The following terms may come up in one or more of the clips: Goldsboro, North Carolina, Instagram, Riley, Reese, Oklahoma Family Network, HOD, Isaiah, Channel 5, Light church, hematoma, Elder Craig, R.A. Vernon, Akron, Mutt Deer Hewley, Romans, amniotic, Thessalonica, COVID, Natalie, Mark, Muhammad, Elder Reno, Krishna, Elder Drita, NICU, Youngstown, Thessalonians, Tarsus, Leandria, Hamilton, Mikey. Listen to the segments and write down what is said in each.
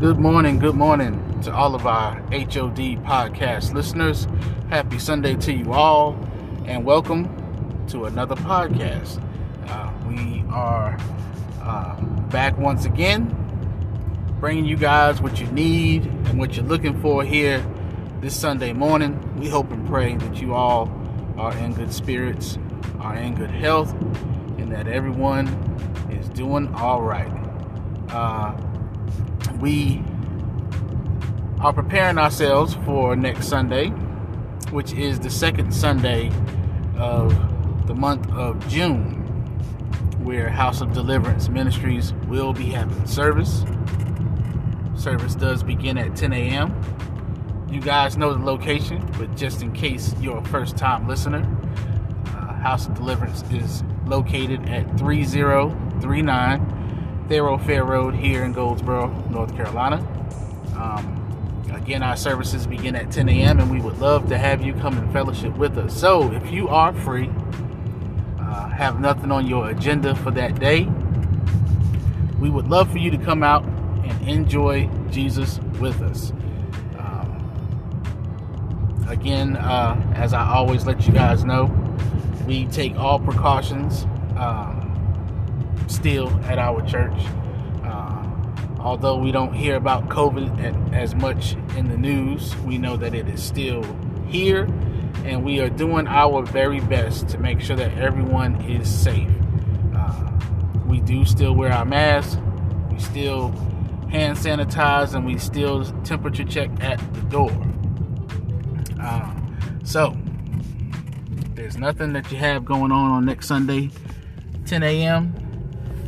Good morning to all of our HOD podcast listeners. Happy Sunday to you all, and welcome to another podcast. We are back once again, bringing you guys what you need and what you're looking for here this Sunday morning. We hope and pray that you all are in good spirits, are in good health, and that everyone is doing all right. We are preparing ourselves for next Sunday, which is the second Sunday of the month of June, where House of Deliverance Ministries will be having service. Service does begin at 10 a.m. You guys know the location, but just in case you're a first-time listener, House of Deliverance is located at 3039 Thoroughfare Road here in Goldsboro, North Carolina. Again, our services begin at 10 a.m. and we would love to have you come and fellowship with us. So if you are free, have nothing on your agenda for that day, we would love for you to come out and enjoy Jesus with us. Again, as I always let you guys know, we take all precautions still at our church. Although we don't hear about COVID as much in the news, we know that it is still here, and we are doing our very best to make sure that everyone is safe. We do still wear our masks, we still hand sanitize, and we still temperature check at the door. So there's nothing that you have going on next Sunday, 10 a.m.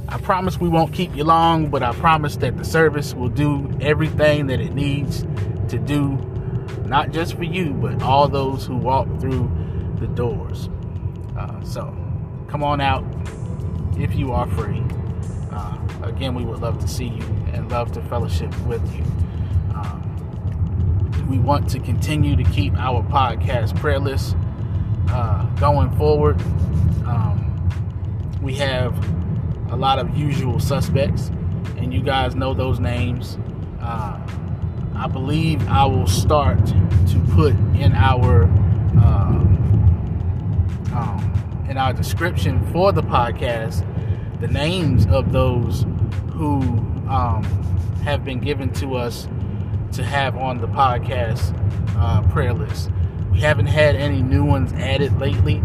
I promise we won't keep you long, but I promise that the service will do everything that it needs to do, not just for you, but all those who walk through the doors. So come on out if you are free. Again, we would love to see you and love to fellowship with you. We want to continue to keep our podcast prayer list going forward. We have a lot of usual suspects, and you guys know those names. I believe I will start to put in our description for the podcast the names of those who have been given to us to have on the podcast prayer list. We haven't had any new ones added lately,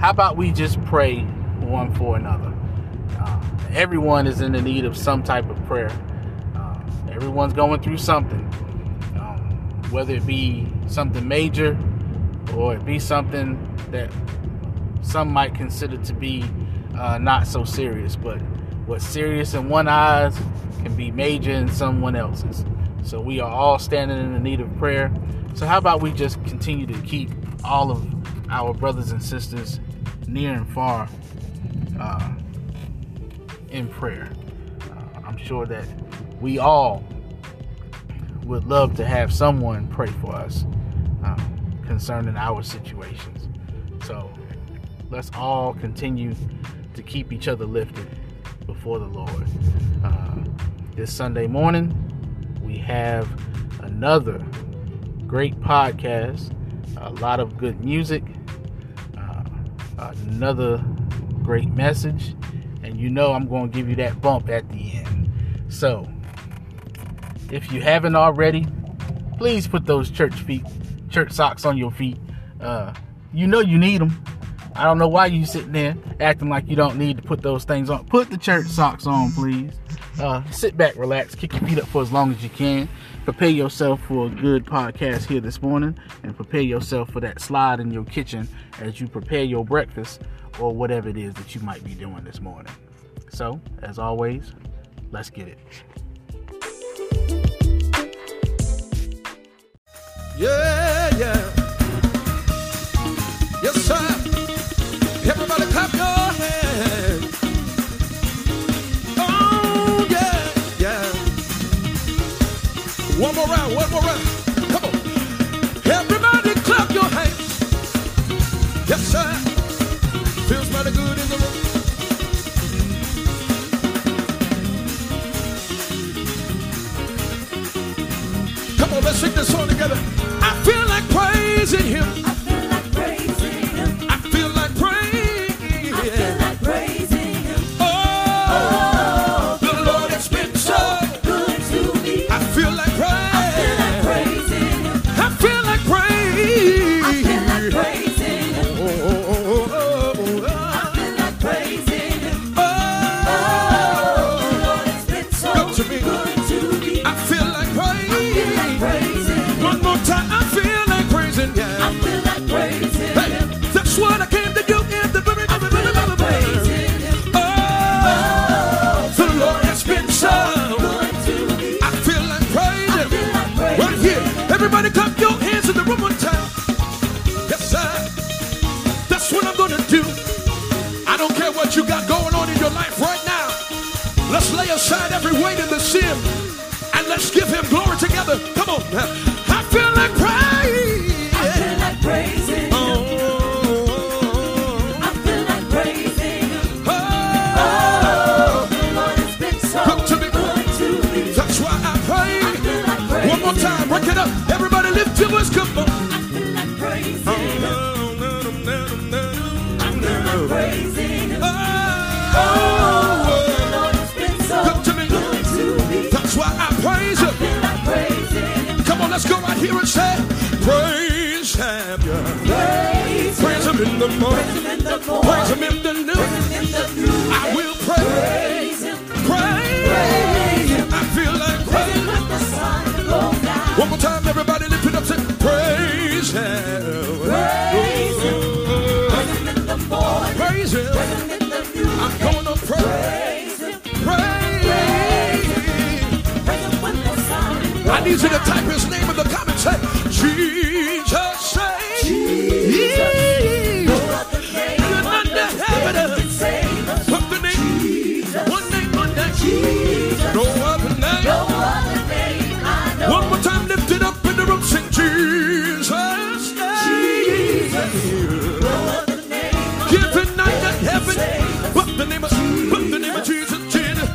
how about we just pray one for another? Everyone is in the need of some type of prayer. Everyone's going through something, whether it be something major or it be something that some might consider to be not so serious. But what's serious in one eyes can be major in someone else's. So we are all standing in the need of prayer. So how about we just continue to keep all of our brothers and sisters near and far in prayer. I'm sure that we all would love to have someone pray for us concerning our situations. So let's all continue to keep each other lifted before the Lord. This Sunday morning, we have another great podcast, a lot of good music, another great message, and you know I'm going to give you that bump at the end. So if you haven't already, please put those church socks on your feet. You know you need them. I don't know why you sitting there acting like you don't need to put those things on. Put the church socks on, please. Sit back, relax, kick your feet up for as long as you can. Prepare yourself for a good podcast here this morning, and prepare yourself for that slide in your kitchen as you prepare your breakfast or whatever it is that you might be doing this morning. So, as always, let's get it. Yeah, yeah. Yes, sir. Everybody clap your hands. One more round. Come on. Everybody clap your hands. Yes, sir. Feels mighty good in the room. sing this song together. I feel like praising him. I feel like praising him. I feel like praising him. I feel like praising him. Oh, the Lord has been so good to me. I feel like praising him. I feel like praising him. I feel like praising him. Oh, I feel like praising him. Oh, the Lord has been so good to me. I feel like praising him. One more time, I feel like praising him. I feel like praising him. Hey, that's what I came to do in the very moment. Oh, the Lord has been so good to me. I feel like praising him. Right here, everybody clap your hands in the room one time. Yes, sir. That's what I'm going to do. I don't care what you got going on in your life right now. Let's lay aside every weight in the sin. Let's give him glory together. Come on. I feel like praise. I feel like praising. Oh. I feel like praising. Oh. The Lord has been so good to me. That's why I pray. I feel like praising. One more time. Break it up. Everybody lift your voice. Come on. I feel like praising. I feel like praising. Oh. The Lord has been so good to me. That's why I praise him. Come on, let's go right here and say, praise him. Praise him in the morning. Praise him in the noon. I will praise him. Praise him. I feel like praise. One more time, everybody lift it up. Say, praise him. Praise him. Praise him in the morning. Praise him. I'm going to praise him. I need you to type his name in the comments. Say, Jesus, say, Jesus, no other name under heaven. Put the name, Jesus, one name under Jesus, no other name I know. One more time, lift it up in the room, sing, Jesus, Jesus, no other name, given under heaven. Put the name of Jesus, Jesus,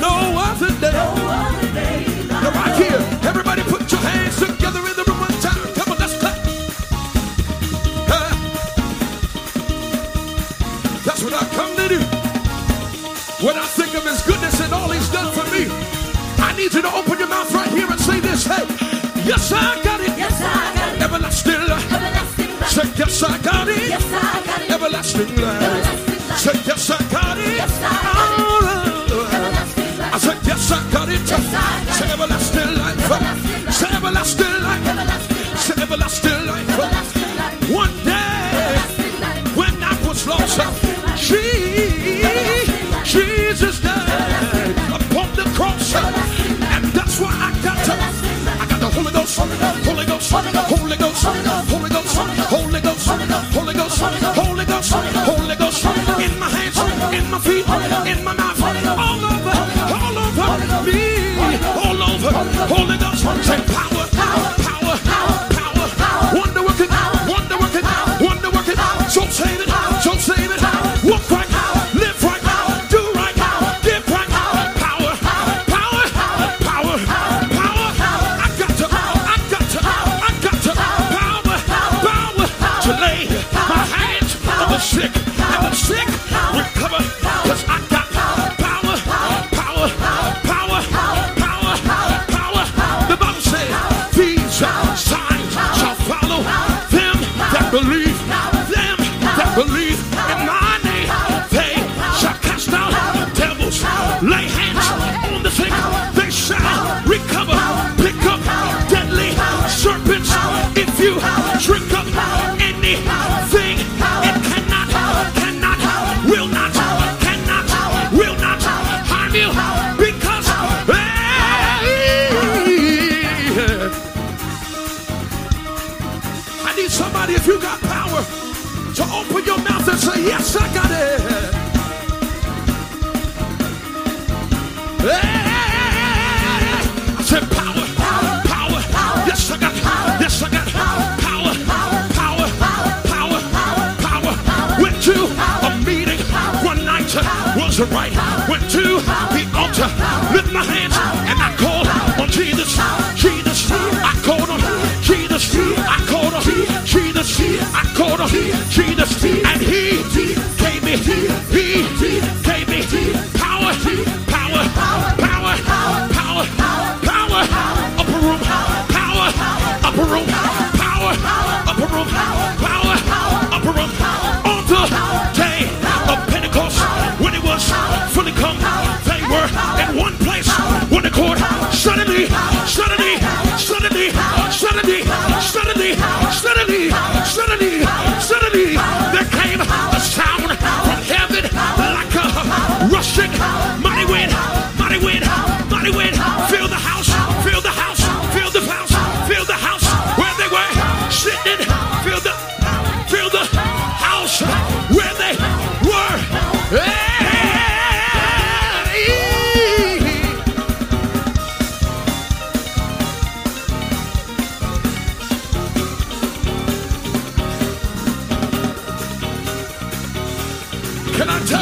no other name. No other name. Right here, everybody put your hands together in the room one time. Come on, let's clap. That's what I come to do. When I think of his goodness and all he's done for me, I need you to open your mouth right here and say this. Hey, yes, I got it. Yes, I got it. Everlasting life. Say, yes, I got it. Yes, I got it. Everlasting life. Say, yes, I got it. Yes, I got it. I said, yes, I got it. Say everlasting life. Say everlasting life. Say everlasting life. One day, when I was lost, Jesus died upon the cross. And that's why I got it. I got the Holy Ghost, Holy Ghost, Holy Ghost, Holy Ghost, Holy Ghost, Holy Ghost, Holy Ghost, Holy Ghost, in my hands, in my feet, in my mouth, Holy Ghost, say power, power, power, power, power. Wonder working, wonder working, wonder working. So save it, so save it. Walk right, live right, do right, give right. Power, power, power, power, power. I got to, I got to, I got to. Power, power to lay my hands on the sick, and the sick recover. 'Cause I got power, power, power. Believe them that believe in my name. They shall cast out devils, lay hands on the sick, they shall recover. Pick up deadly serpents. If you drink up anything, it cannot, will not harm you, because somebody, if you got power, to open your mouth and say, yes, I got it. Hey, I said power, power, power, power. Yes, I got power. Yes, I got power, power, power, power, power, power. Went to a meeting one night, was it right? Went to the altar, lift my hands, and I called on Jesus. Jesus,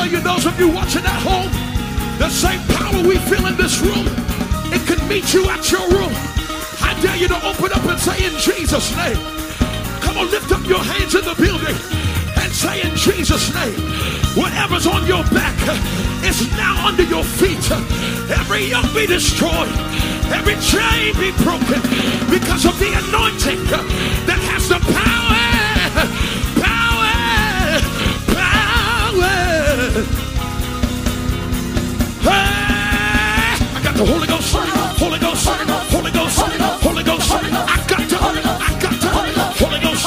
tell you, those of you watching at home, the same power we feel in this room, it can meet you at your room. I dare you to open up and say, in Jesus' name. Come on, lift up your hands in the building and say, in Jesus' name. Whatever's on your back is now under your feet. Every yoke be destroyed. Every chain be broken because of the anointing that has the power. I got the Holy Ghost, Holy Ghost, Holy Ghost, Holy Ghost. I got the Holy Ghost, Holy Ghost.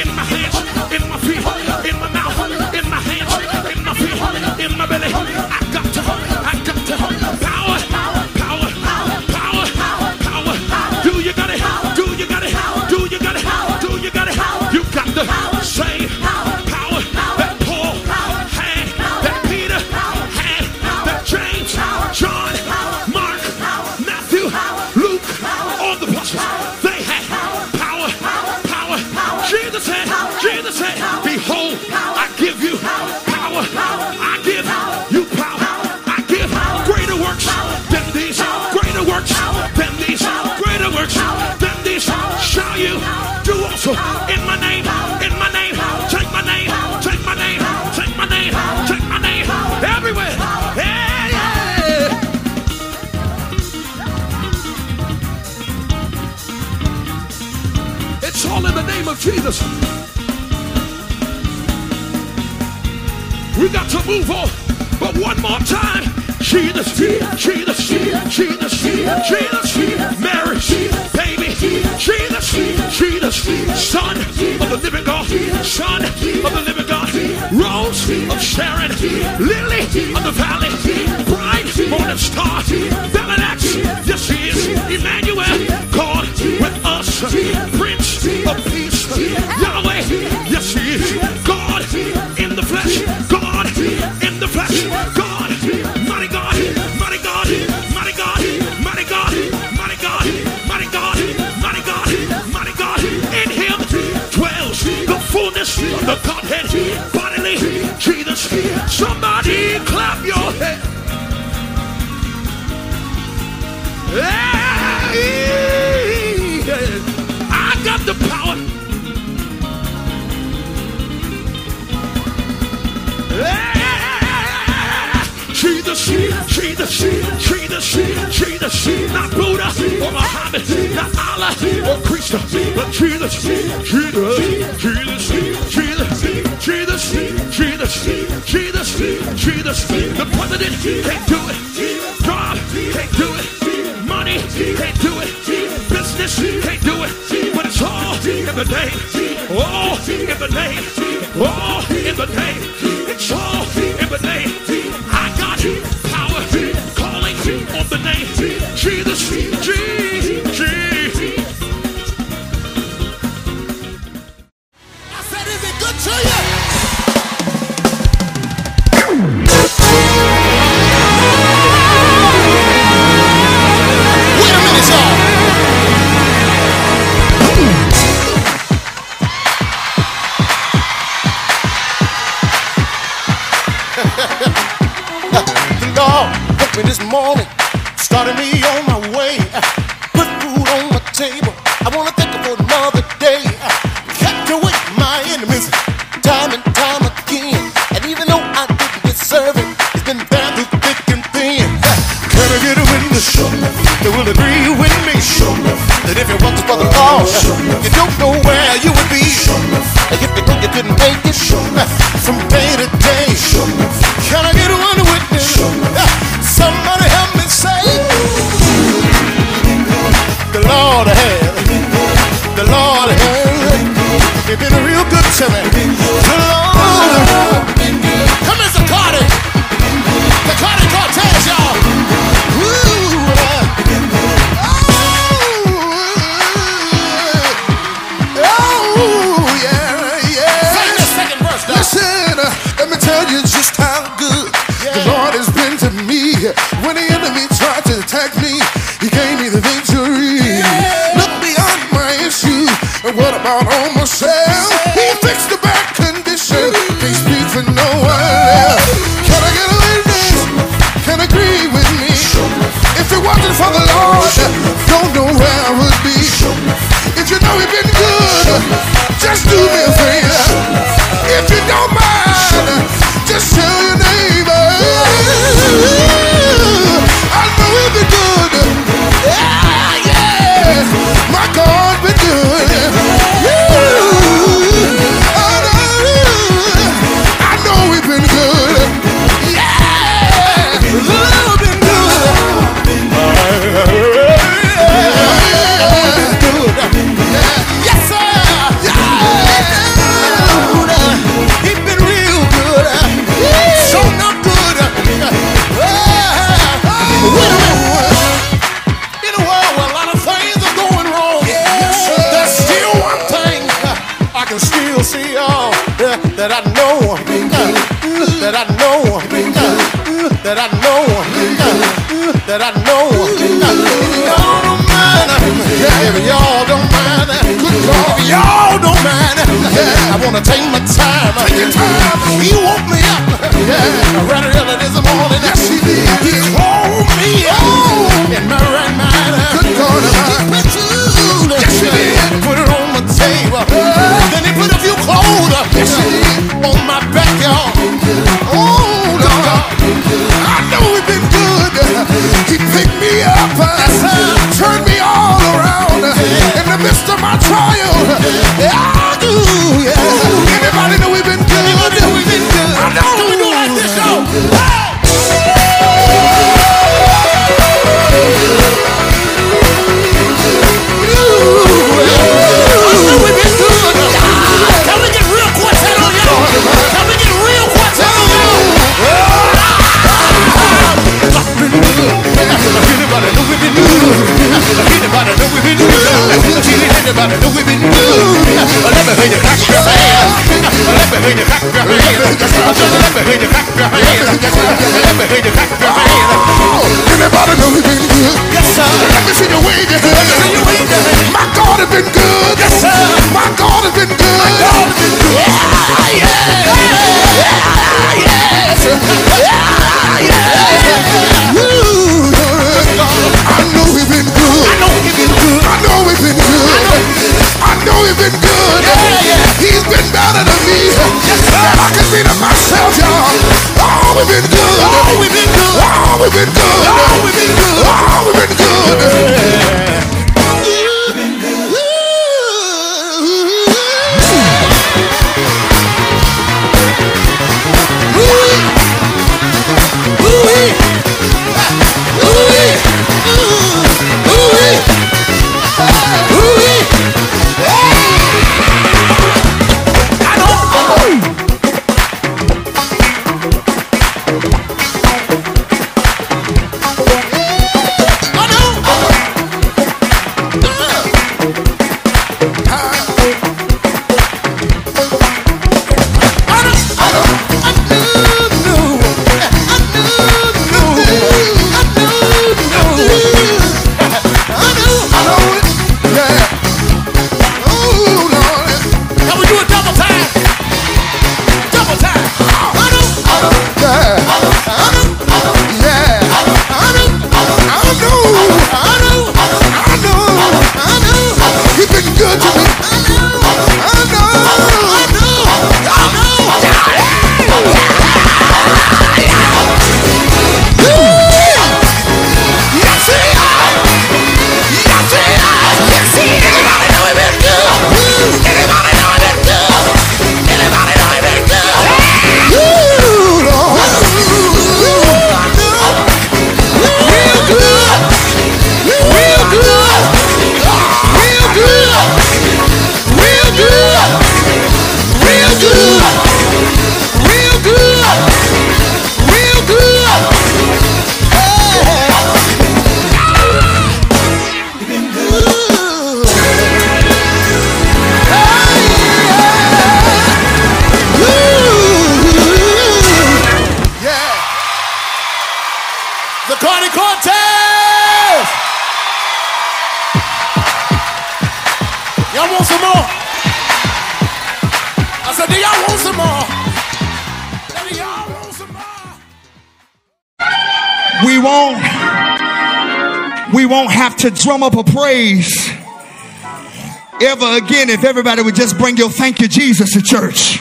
In my hands, in my feet, in my mouth, in my hands, in my feet, in my belly. I got the power, power, power, power. Do you got it? Do you got it? Do you got it? Do you got it? You got the same power that Paul had, that Peter had, that James, John, Mark, Matthew, Luke, all the apostles, they had power, power. Jesus said, behold, I give you power, I give you power, I give greater works than these, greater works than these, greater works than these shall you do also in my name, in my name. Take my name, take my name, take my name, take my name everywhere. Yeah, yeah. It's all in the name of Jesus. We got to move on, but one more time. Jesus, Mary, baby, Jesus, Son of the Living God, Son of the Living God, Rose of Sharon, Lily of the Valley, Bright Morning Star, Validax, this is Emmanuel, God with us, Prince of Peace, Yahweh, yes he is, God in the flesh, God in the flesh, God, mighty God, mighty God, mighty God, mighty God, mighty God, mighty God, mighty God, mighty God, in him dwells the fullness of the Godhead, bodily, Jesus, somebody clap your head. I got the power. Jesus, not Buddha or Muhammad, not Allah or Krishna, but Jesus, the president can't do it, God can't do it, money can't do it, business can't do it, but it's all in the name, all in the name, all in the name. It's all in the name. I got power calling on the name Jesus. I said, is it good to you? Wait a minute, y'all. The Lord woke me this morning, started me on my way, put food on my table. I want to thank him for another day. Kept away my enemies time and time again, and even though I didn't deserve it, it's been down through thick and thin. Can I get a witness? Sure enough, they will agree with me. Sure enough, that if it wasn't for the law, you don't know where you would be. Sure enough, if you think you couldn't make it, sure enough, from day to day. Sure enough. Can I get one witness? Somebody help me say, the Lord has, the Lord has, you've been real good to me. The Lord, come in, Cardi, the Cardi Cortez, y'all. Oh, yeah, yeah. Sing the second verse, though. Listen, let me tell you just how. The Lord has been to me. When the enemy tried to attack me, he gave me the victory. Look beyond my issue, and what about all myself? He fixed the bad condition. Can't speak for no one else. that I know, that I know, that I know, that I know. Y'all don't mind, yeah, y'all don't mind, good Lord, y'all don't mind. Yeah, I wanna take my time, you woke me up, yeah, right early this morning, you woke me up in my right mind, good Lord, yes, you did. Put it on my table, then he put a few clothes yes, on my back, y'all. Oh, Lord, I know it's been good. He picked me up, turned me all around in the midst of my trial. Yeah, I do. Yeah. Anybody know we've been good? I know we do like this, y'all. Hey! Anybody know we've been good? Anybody know we've been good? Anybody know we've been good? Let me hear you clap your hands. Let me hear you clap your hands. Let me hear you clap your hands. Let me hear you clap your hands. Anybody know we've been good? Yes, sir. Let me see you wave your hands. My God has been good. Yes, sir. My God has been good. My God has been good. Yeah, yeah, yeah, yes, yeah, yeah. I know we've been good. I know we've been good. I know we've been good. I know we've been good. Yeah, yeah. He's been better than me. Yes, and I can be to myself, y'all. Oh, we've been good. Oh, we've been good. Oh, we've been good. Oh, we've been good. Oh, we've been good. We've been good. We won't have to drum up a praise ever again if everybody would just bring your thank you Jesus to church.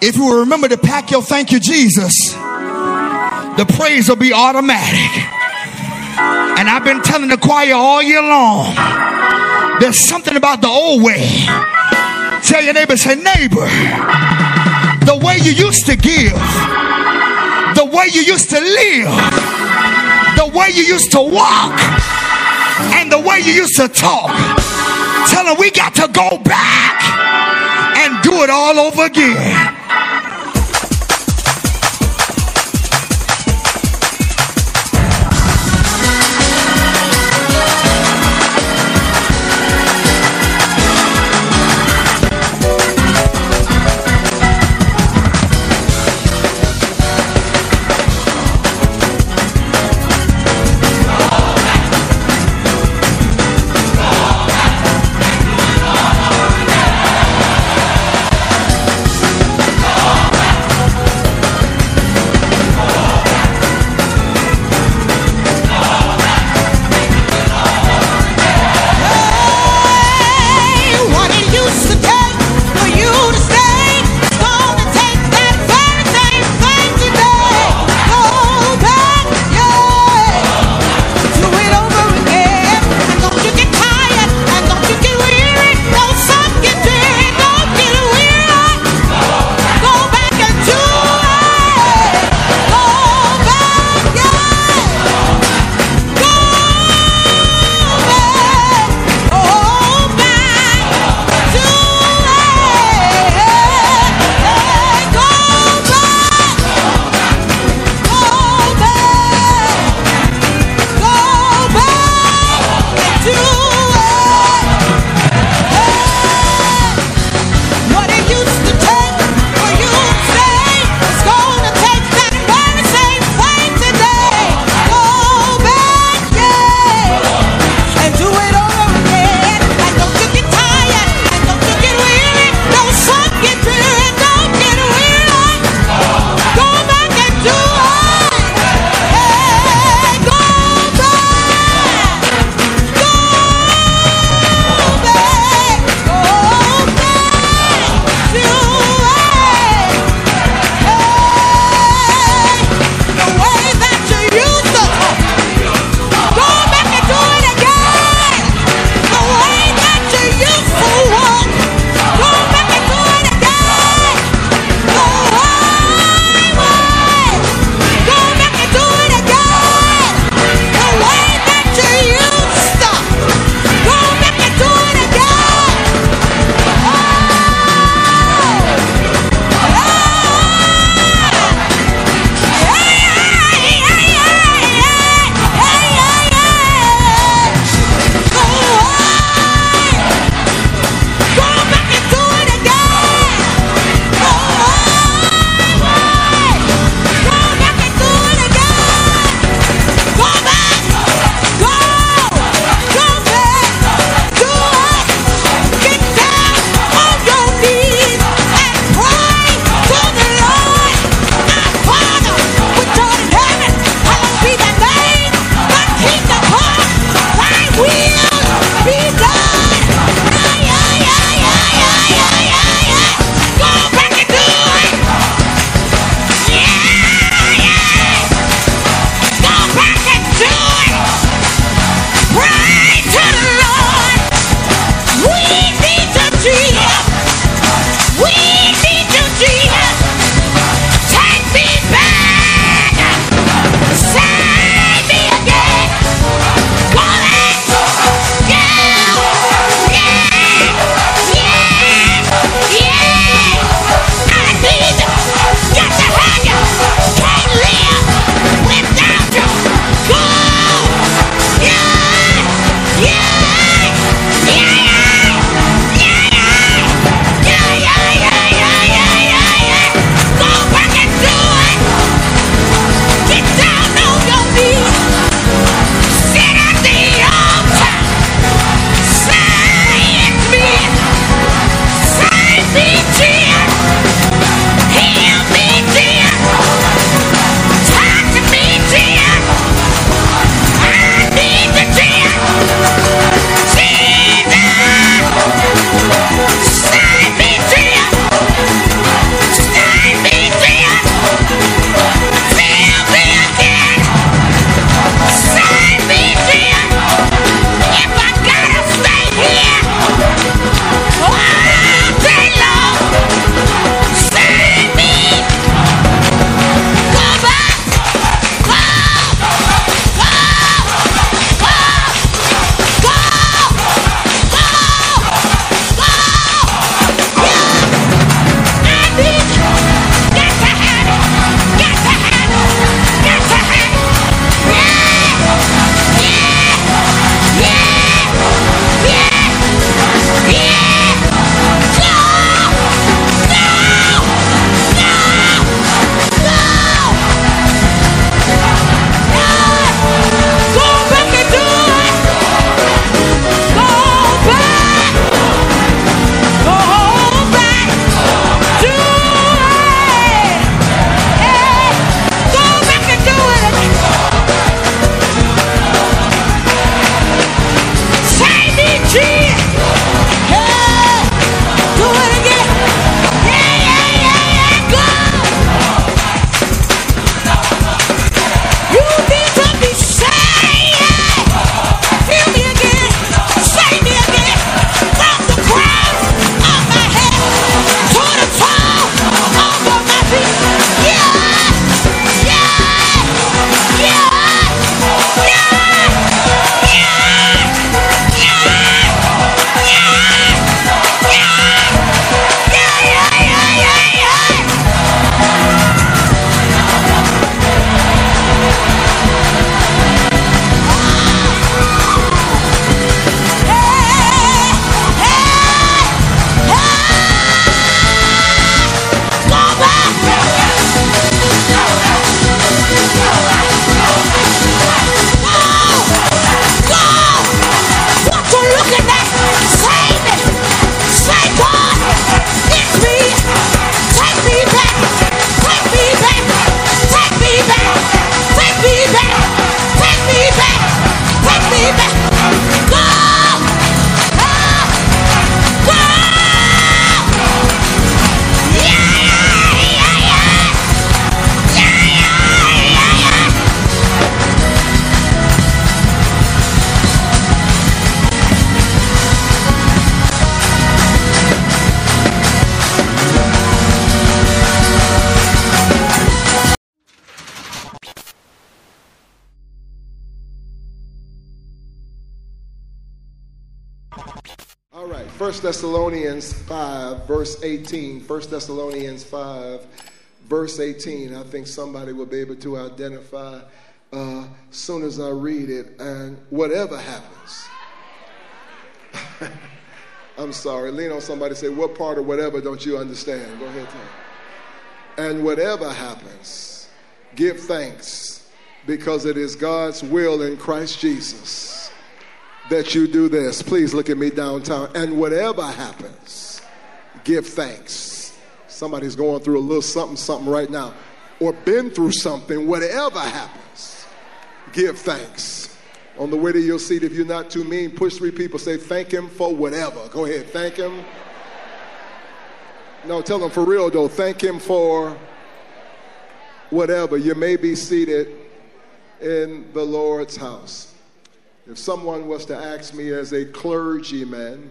If you will remember to pack your thank you Jesus, the praise will be automatic. And I've been telling the choir all year long, there's something about the old way. Tell your neighbor, say, neighbor, the way you used to give, the way you used to live, the way you used to walk, and the way you used to talk. Tell them we got to go back and do it all over again. 1 Thessalonians 5, verse 18. 1 Thessalonians 5, verse 18. I think somebody will be able to identify soon as I read it. And whatever happens. I'm sorry. Lean on somebody and say, what part of whatever don't you understand? Go ahead, tell me. And whatever happens, give thanks, because it is God's will in Christ Jesus that you do this. Please look at me downtown. And whatever happens, give thanks. Somebody's going through a little something, something right now, or been through something. Whatever happens, give thanks. On the way to your seat, if you're not too mean, push three people, say, thank him for whatever. Go ahead, thank him. No, tell him for real, though. Thank him for whatever. You may be seated in the Lord's house. If someone was to ask me as a clergyman,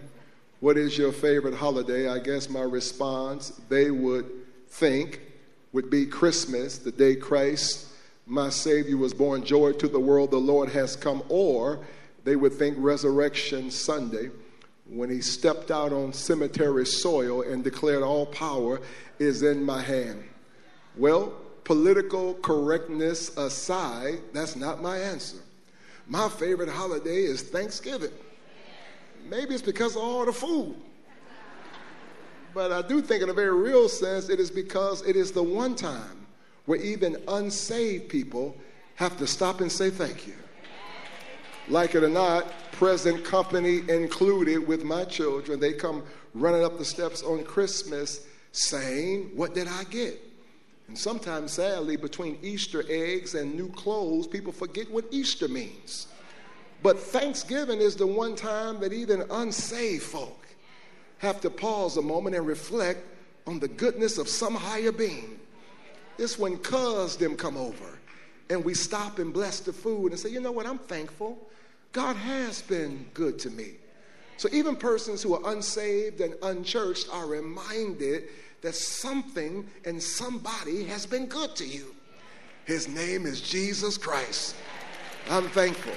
what is your favorite holiday? I guess my response, they would think, would be Christmas, the day Christ, my Savior, was born. Joy to the world, the Lord has come. Or they would think Resurrection Sunday, when he stepped out on cemetery soil and declared, all power is in my hand. Well, political correctness aside, that's not my answer. My favorite holiday is Thanksgiving. Maybe it's because of all the food. But I do think in a very real sense, it is because it is the one time where even unsaved people have to stop and say thank you. Like it or not, present company included with my children, they come running up the steps on Christmas saying, what did I get? And sometimes, sadly, between Easter eggs and new clothes, people forget what Easter means. But Thanksgiving is the one time that even unsaved folk have to pause a moment and reflect on the goodness of some higher being. It's when cuz them come over and we stop and bless the food and say, you know what, I'm thankful. God has been good to me. So even persons who are unsaved and unchurched are reminded that something and somebody has been good to you. His name is Jesus Christ. I'm thankful.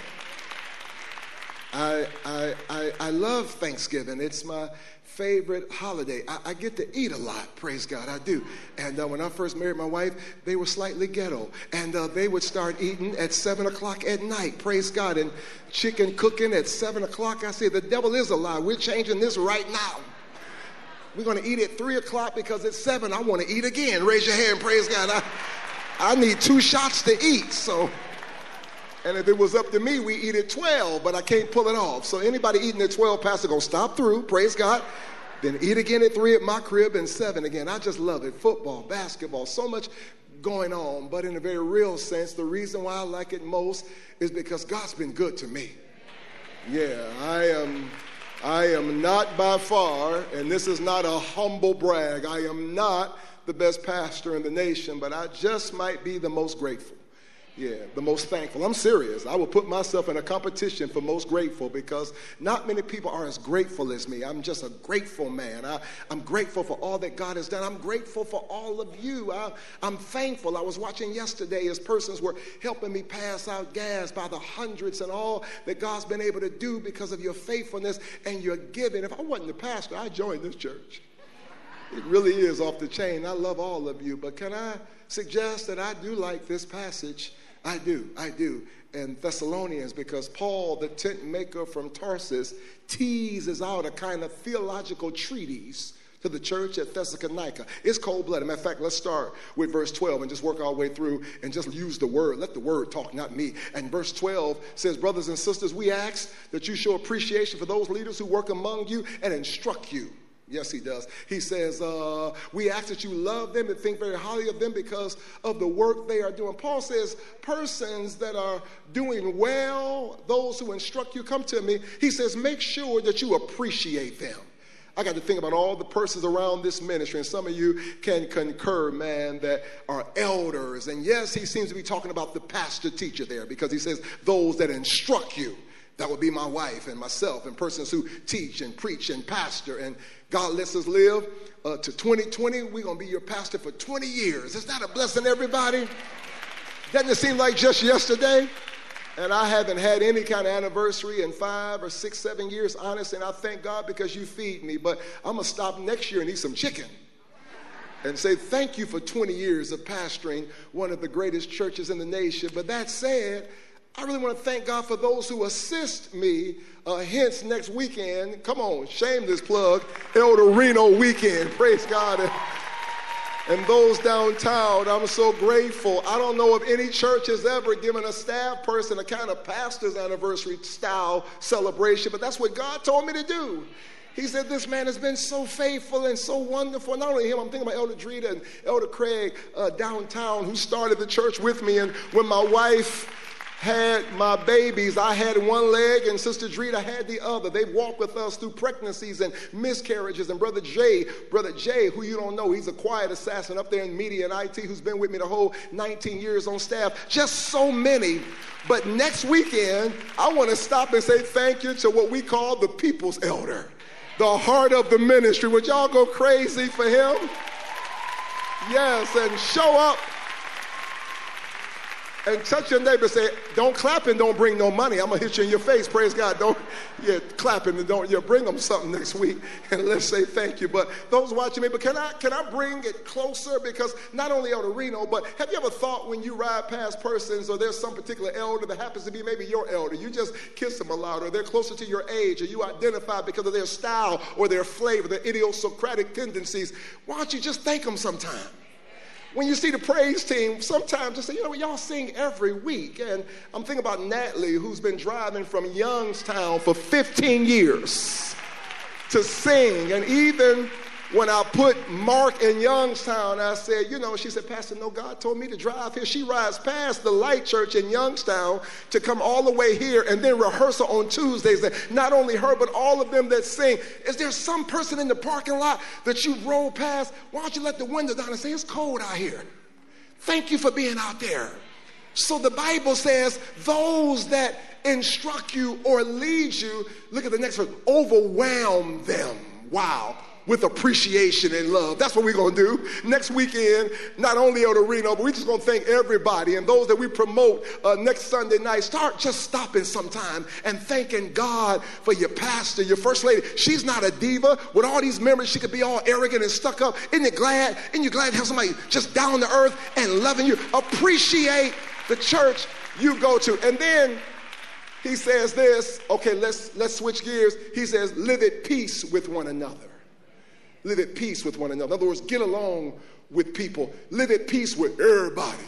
I love Thanksgiving. It's my favorite holiday. I get to eat a lot, praise God, I do. And when I first married my wife, they were slightly ghetto. And they would start eating at 7 o'clock at night, praise God. And chicken cooking at 7 o'clock, I say, the devil is a lie. We're changing this right now. We're going to eat at 3 o'clock because it's 7. I want to eat again. Raise your hand, praise God. I need 2 shots to eat, so... And if it was up to me, we eat at 12, but I can't pull it off. So anybody eating at 12, pastor, going to stop through, praise God, then eat again at 3 at my crib and 7 again. I just love it. Football, basketball, so much going on. But in a very real sense, the reason why I like it most is because God's been good to me. Yeah, I am not by far, and this is not a humble brag, I am not the best pastor in the nation, but I just might be the most grateful. Yeah, the most thankful. I'm serious. I will put myself in a competition for most grateful because not many people are as grateful as me. I'm just a grateful man. I'm grateful for all that God has done. I'm grateful for all of you. I'm thankful. I was watching yesterday as persons were helping me pass out gas by the hundreds and all that God's been able to do because of your faithfulness and your giving. If I wasn't the pastor, I'd join this church. It really is off the chain. I love all of you, but can I suggest that I do like this passage? I do. And Thessalonians, because Paul, the tent maker from Tarsus, teases out a kind of theological treatise to the church at Thessalonica. It's cold-blooded. Matter of fact, let's start with verse 12 and just work our way through and just use the word. Let the word talk, not me. And verse 12 says, brothers and sisters, we ask that you show appreciation for those leaders who work among you and instruct you. Yes, he does. He says, we ask that you love them and think very highly of them because of the work they are doing. Paul says, persons that are doing well, those who instruct you, come to me. He says, make sure that you appreciate them. I got to think about all the persons around this ministry, and some of you can concur, man, that are elders. And yes, he seems to be talking about the pastor teacher there because he says, those that instruct you. That would be my wife and myself and persons who teach and preach and pastor. And God lets us live to 2020. We're going to be your pastor for 20 years. Isn't that a blessing, everybody? Doesn't it seem like just yesterday? And I haven't had any kind of anniversary in 5 or 6, 7 years, honestly, and I thank God because you feed me. But I'm going to stop next year and eat some chicken and say thank you for 20 years of pastoring one of the greatest churches in the nation. But that said, I really want to thank God for those who assist me. Hence, next weekend, come on, shameless plug, Elder Reno weekend. Praise God. And those downtown, I'm so grateful. I don't know if any church has ever given a staff person a kind of pastor's anniversary style celebration, but that's what God told me to do. He said, this man has been so faithful and so wonderful. Not only him, I'm thinking about Elder Drita and Elder Craig downtown, who started the church with me. And when my wife had my babies, I had one leg and Sister Drita had the other. They walked with us through pregnancies and miscarriages. And Brother Jay, who you don't know, he's a quiet assassin up there in media and IT, who's been with me the whole 19 years on staff. Just so many. But next weekend, I want to stop and say thank you to what we call the people's elder, the heart of the ministry. Would y'all go crazy for him? Yes, and show up. And touch your neighbor, say, don't clap and don't bring no money. I'm going to hit you in your face. Praise God. Bring them something next week. And let's say thank you. But those watching me, but can I bring it closer? Because not only Elder Reno, but have you ever thought when you ride past persons or there's some particular elder that happens to be maybe your elder, you just kiss them a lot, or they're closer to your age, or you identify because of their style or their flavor, their idiosyncratic tendencies. Why don't you just thank them sometime? When you see the praise team, sometimes you say, you know what, y'all sing every week. And I'm thinking about Natalie, who's been driving from Youngstown for 15 years to sing. And even when I put Mark in Youngstown, I said, you know, she said, Pastor, no, God told me to drive here. She rides past the Light Church in Youngstown to come all the way here and then rehearsal on Tuesdays. And not only her, but all of them that sing. Is there some person in the parking lot that you roll past? Why don't you let the window down and say, it's cold out here. Thank you for being out there. So the Bible says those that instruct you or lead you, look at the next verse, overwhelm them. Wow. With appreciation and love. That's what we're going to do next weekend. Not only Elder Reno, but we're just going to thank everybody and those that we promote next Sunday night. Start just stopping sometime and thanking God for your pastor, your first lady. She's not a diva. With all these members, she could be all arrogant and stuck up. Isn't you glad to have somebody just down to earth and loving you? Appreciate the church you go to. And then he says this. Okay, let's switch gears. He says, live at peace with one another. Live at peace with one another. In other words, get along with people. Live at peace with everybody.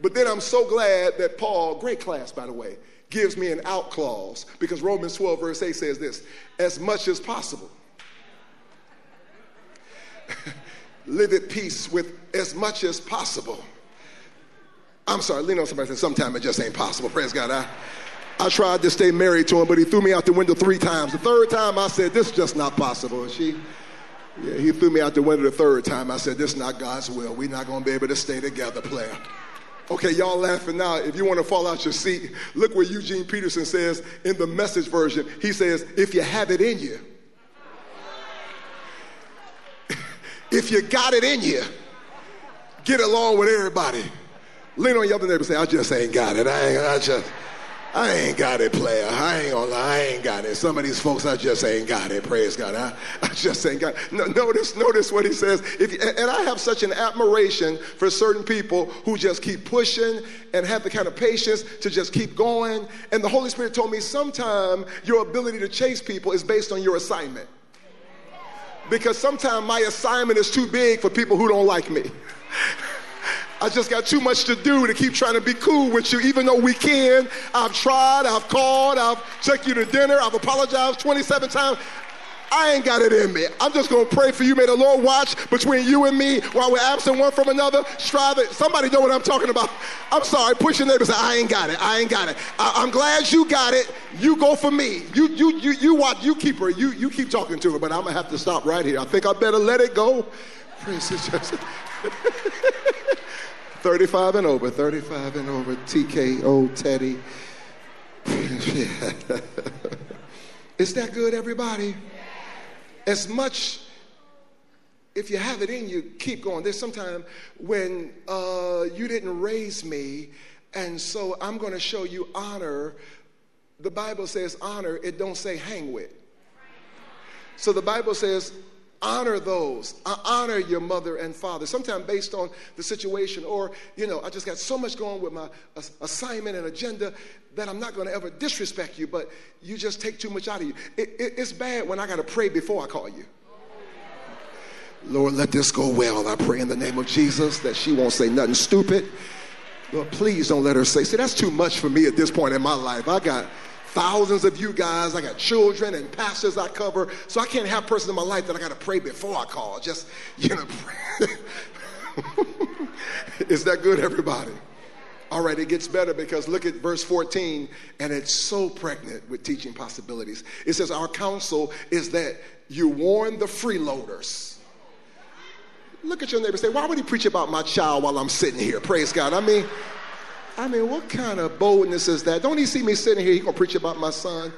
But then I'm so glad that Paul, great class, by the way, gives me an out clause, because Romans 12, verse 8 says this, as much as possible. Live at peace with as much as possible. I'm sorry, lean on somebody and say, sometimes it just ain't possible. Praise God. I tried to stay married to him, but he threw me out the window 3 times. The third time I said, this is just not possible. And he threw me out the window the third time. I said, this is not God's will. We're not going to be able to stay together, player. Okay, y'all laughing now. If you want to fall out your seat, look what Eugene Peterson says in the Message version. He says, if you have it in you, if you got it in you, get along with everybody. Lean on your other neighbor and say, I just ain't got it. I ain't got it, player. I ain't gonna lie. I ain't got it. Some of these folks, I just ain't got it. Praise God. I just ain't got it. No, notice what he says. And I have such an admiration for certain people who just keep pushing and have the kind of patience to just keep going. And the Holy Spirit told me sometimes your ability to chase people is based on your assignment. Because sometimes my assignment is too big for people who don't like me. I just got too much to do to keep trying to be cool with you, even though we can. I've tried, I've called, I've took you to dinner, I've apologized 27 times. I ain't got it in me. I'm just going to pray for you. May the Lord watch between you and me while we're absent one from another. Strive it. Somebody know what I'm talking about. I'm sorry. Push your neighbor and say, I ain't got it. I ain't got it. I'm glad you got it. You go for me. You watch. You keep her. You keep talking to her, but I'm going to have to stop right here. I think I better let it go. Praise Jesus. 35 and over, TKO, Teddy. Is that good, everybody? As much, if you have it in you, keep going. There's sometimes when you didn't raise me And so I'm going to show you honor. The Bible says honor. It don't say hang with. So the Bible says honor those. Honor your mother and father. Sometimes based on the situation or, you know, I just got so much going with my assignment and agenda that I'm not going to ever disrespect you, but you just take too much out of you. It's bad when I got to pray before I call you. Lord, let this go well. I pray in the name of Jesus that she won't say nothing stupid. Lord, please don't let her say. See, that's too much for me at this point in my life. I got thousands of you guys. I got children and pastors I cover. So I can't have a person in my life that I got to pray before I call. Just, you know, pray. Is that good, everybody? All right, it gets better because look at verse 14, and it's so pregnant with teaching possibilities. It says, our counsel is that you warn the freeloaders. Look at your neighbor and say, why would he preach about my child while I'm sitting here? Praise God. I mean, what kind of boldness is that? Don't he see me sitting here? He going to preach about my son?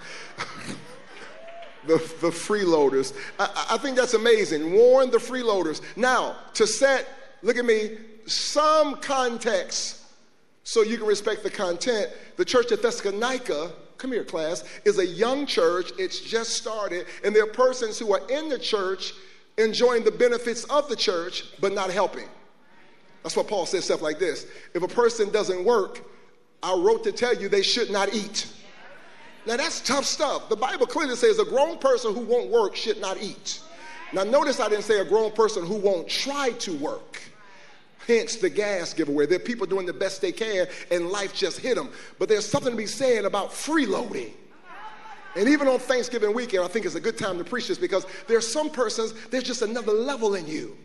The freeloaders. I think that's amazing. Warn the freeloaders. Now, to set, look at me, some context so you can respect the content. The church at Thessalonica, come here, class, is a young church. It's just started. And there are persons who are in the church enjoying the benefits of the church, but not helping. That's what Paul says, stuff like this. If a person doesn't work, I wrote to tell you they should not eat. Now, that's tough stuff. The Bible clearly says a grown person who won't work should not eat. Now, notice I didn't say a grown person who won't try to work. Hence the gas giveaway. There are people doing the best they can, and life just hit them. But there's something to be said about freeloading. And even on Thanksgiving weekend, I think it's a good time to preach this because there's some persons, there's just another level in you.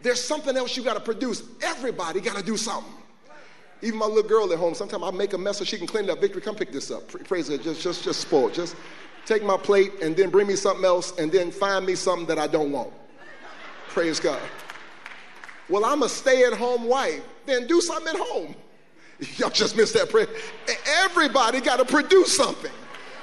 There's something else you got to produce. Everybody got to do something. Even my little girl at home, sometimes I make a mess so she can clean it up. Victory, come pick this up. Praise God, just spoil. Just take my plate and then bring me something else and then find me something that I don't want. Praise God. Well, I'm a stay-at-home wife. Then do something at home. Y'all just missed that prayer. Everybody got to produce something.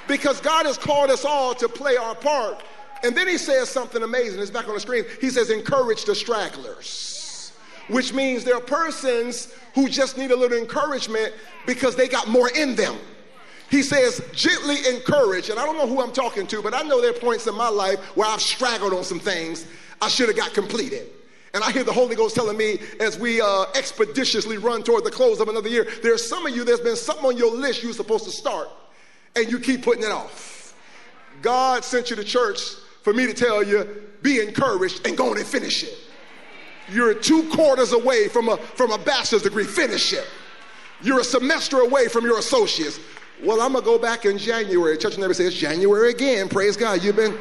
Because God has called us all to play our part. And then he says something amazing. It's back on the screen. He says, encourage the stragglers. Which means there are persons who just need a little encouragement because they got more in them. He says, gently encourage. And I don't know who I'm talking to, but I know there are points in my life where I've straggled on some things I should have got completed. And I hear the Holy Ghost telling me as we expeditiously run toward the close of another year, there's some of you, there's been something on your list you're supposed to start. And you keep putting it off. God sent you to church for me to tell you, be encouraged and go on and finish it. You're 2 quarters away from a bachelor's degree. Finish it. You're a semester away from your associates. Well, I'm going to go back in January. Church never says, it's January again. Praise God. You've been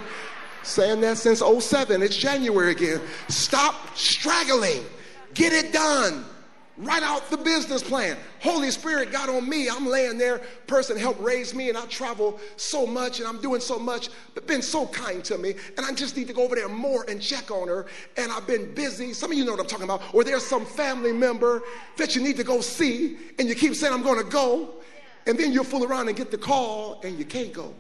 saying that since 07. It's January again. Stop straggling. Get it done. Write out the business plan. Holy Spirit got on me. I'm laying there. Person helped raise me, and I travel so much, and I'm doing so much, but been so kind to me, and I just need to go over there more and check on her, and I've been busy. Some of you know what I'm talking about. Or there's some family member that you need to go see, and you keep saying, I'm going to go, and then you'll fool around and get the call, and you can't go.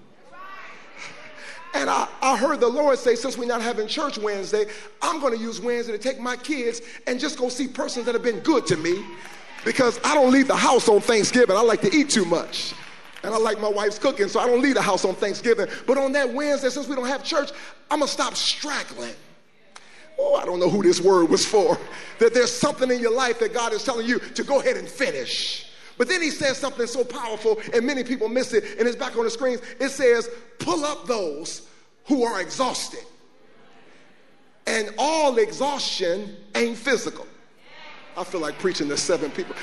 And I heard the Lord say, since we're not having church Wednesday, I'm going to use Wednesday to take my kids and just go see persons that have been good to me because I don't leave the house on Thanksgiving. I like to eat too much. And I like my wife's cooking, so I don't leave the house on Thanksgiving. But on that Wednesday, since we don't have church, I'm going to stop straggling. Oh, I don't know who this word was for. That there's something in your life that God is telling you to go ahead and finish. But then he says something so powerful, and many people miss it, and it's back on the screens. It says, pull up those who are exhausted. And all exhaustion ain't physical. I feel like preaching to 7 people.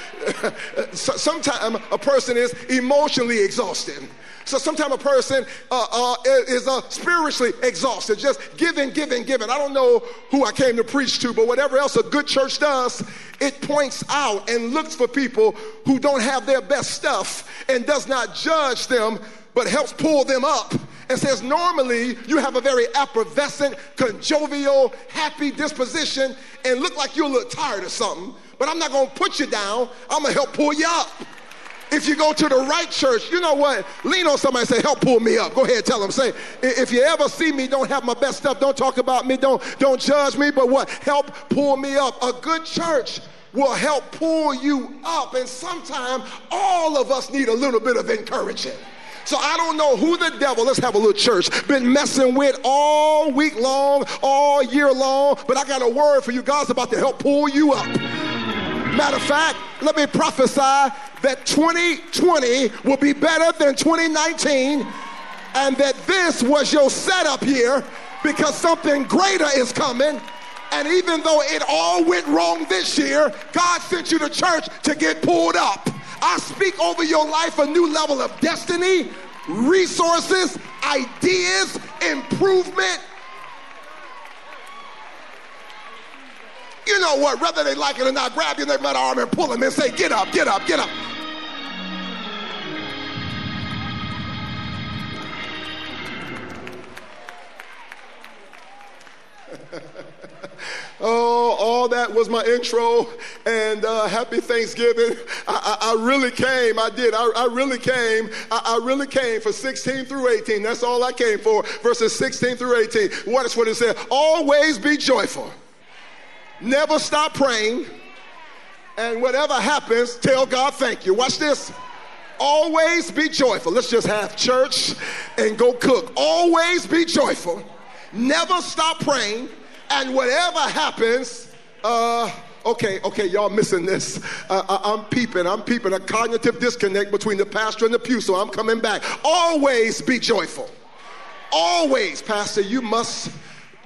Sometimes a person is emotionally exhausted. So sometimes a person is spiritually exhausted, just giving. I don't know who I came to preach to, but whatever else a good church does, it points out and looks for people who don't have their best stuff and does not judge them, but helps pull them up and says, normally you have a very effervescent, conjovial, happy disposition and look like you're a little tired of something, but I'm not going to put you down. I'm going to help pull you up. If you go to the right church, you know what? Lean on somebody and say, help pull me up. Go ahead, tell them. Say, if you ever see me, don't have my best stuff. Don't talk about me. Don't judge me. But what? Help pull me up. A good church will help pull you up. And sometimes all of us need a little bit of encouraging. So I don't know who the devil, let's have a little church, been messing with all week long, all year long, but I got a word for you. God's about to help pull you up. Matter of fact, let me prophesy that 2020 will be better than 2019, and that this was your setup here, because something greater is coming. And even though it all went wrong this year, God sent you to church to get pulled up. I speak over your life a new level of destiny, resources, ideas, improvement. You know what, whether they like it or not, grab your neck by the arm and pull them and say, get up, get up, get up. Oh, all that was my intro, and happy Thanksgiving. I really came for 16 through 18. That's all I came for, verses 16 through 18. That's what it said. Always be joyful. Never stop praying. And whatever happens, tell God thank you. Watch this. Always be joyful. Let's just have church and go cook. Always be joyful. Never stop praying. And whatever happens, okay, y'all missing this. I'm peeping a cognitive disconnect between the pastor and the pew, so I'm coming back. Always be joyful. Always, pastor, you must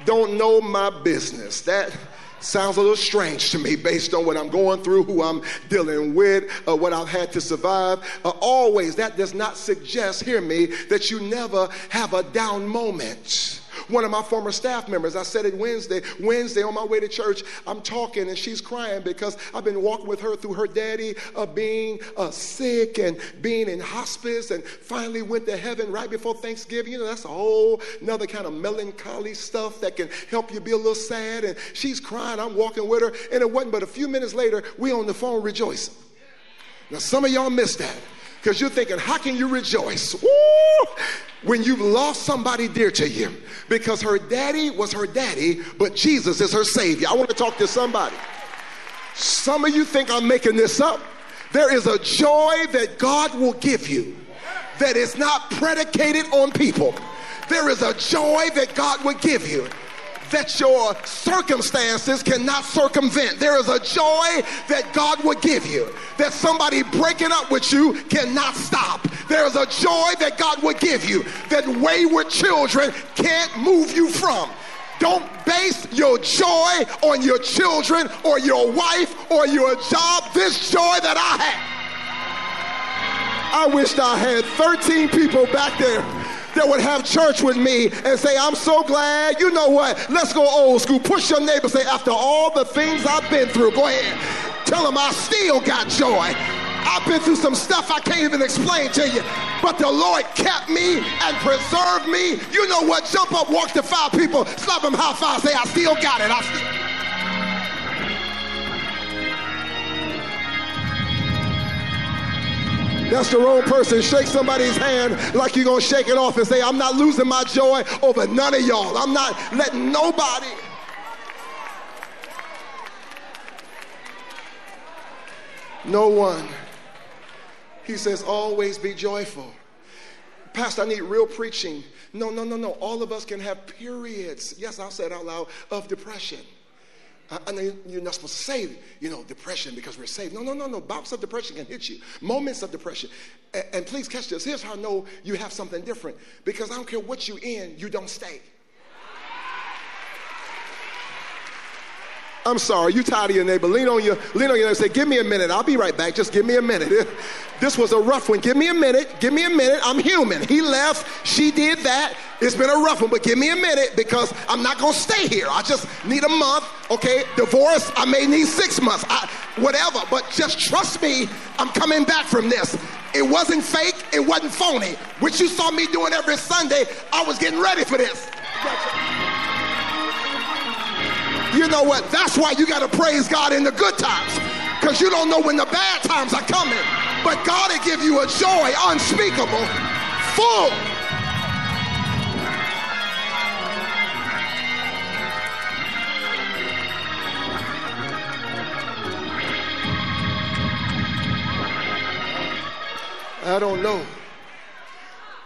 don't know my business. That sounds a little strange to me based on what I'm going through, who I'm dealing with, what I've had to survive. Always, that does not suggest, hear me, that you never have a down moment. One of my former staff members, I said it Wednesday on my way to church, I'm talking and she's crying because I've been walking with her through her daddy being sick and being in hospice, and finally went to heaven right before Thanksgiving. You know, that's a whole nother kind of melancholy stuff that can help you be a little sad. And she's crying, I'm walking with her, and it wasn't but a few minutes later, we on the phone rejoicing. Now some of y'all missed that, because you're thinking, how can you rejoice? Woo! When you've lost somebody dear to you, because her daddy was her daddy, but Jesus is her Savior. I want to talk to somebody. Some of you think I'm making this up. There is a joy that God will give you that is not predicated on people. There is a joy that God will give you that your circumstances cannot circumvent. There is a joy that God will give you that somebody breaking up with you cannot stop. There is a joy that God will give you that wayward children can't move you from. Don't base your joy on your children or your wife or your job. This joy that I wished I had 13 people back there that would have church with me and say, I'm so glad. You know what? Let's go old school. Push your neighbor. Say, after all the things I've been through, go ahead. Tell them I still got joy. I've been through some stuff I can't even explain to you, but the Lord kept me and preserved me. You know what? Jump up, walk to 5 people, slap them high five, say, I still got it. That's the wrong person. Shake somebody's hand like you're going to shake it off and say, I'm not losing my joy over none of y'all. I'm not letting nobody. No one. He says, always be joyful. Pastor, I need real preaching. No. All of us can have periods. Yes, I'll say it out loud, of depression. I know you're not supposed to say, depression because we're saved. No. Bouts of depression can hit you. Moments of depression. And please catch this. Here's how I know you have something different. Because I don't care what you're in, you don't stay. I'm sorry, you tired of your neighbor. Lean on your neighbor and say, give me a minute. I'll be right back. Just give me a minute. This was a rough one. Give me a minute. I'm human. He left. She did that. It's been a rough one, but give me a minute because I'm not going to stay here. I just need a month. Okay, divorce, I may need 6 months. Whatever, but just trust me. I'm coming back from this. It wasn't fake. It wasn't phony. Which you saw me doing every Sunday, I was getting ready for this. You know what? That's why you got to praise God in the good times, because you don't know when the bad times are coming. But God will give you a joy unspeakable, full. I don't know.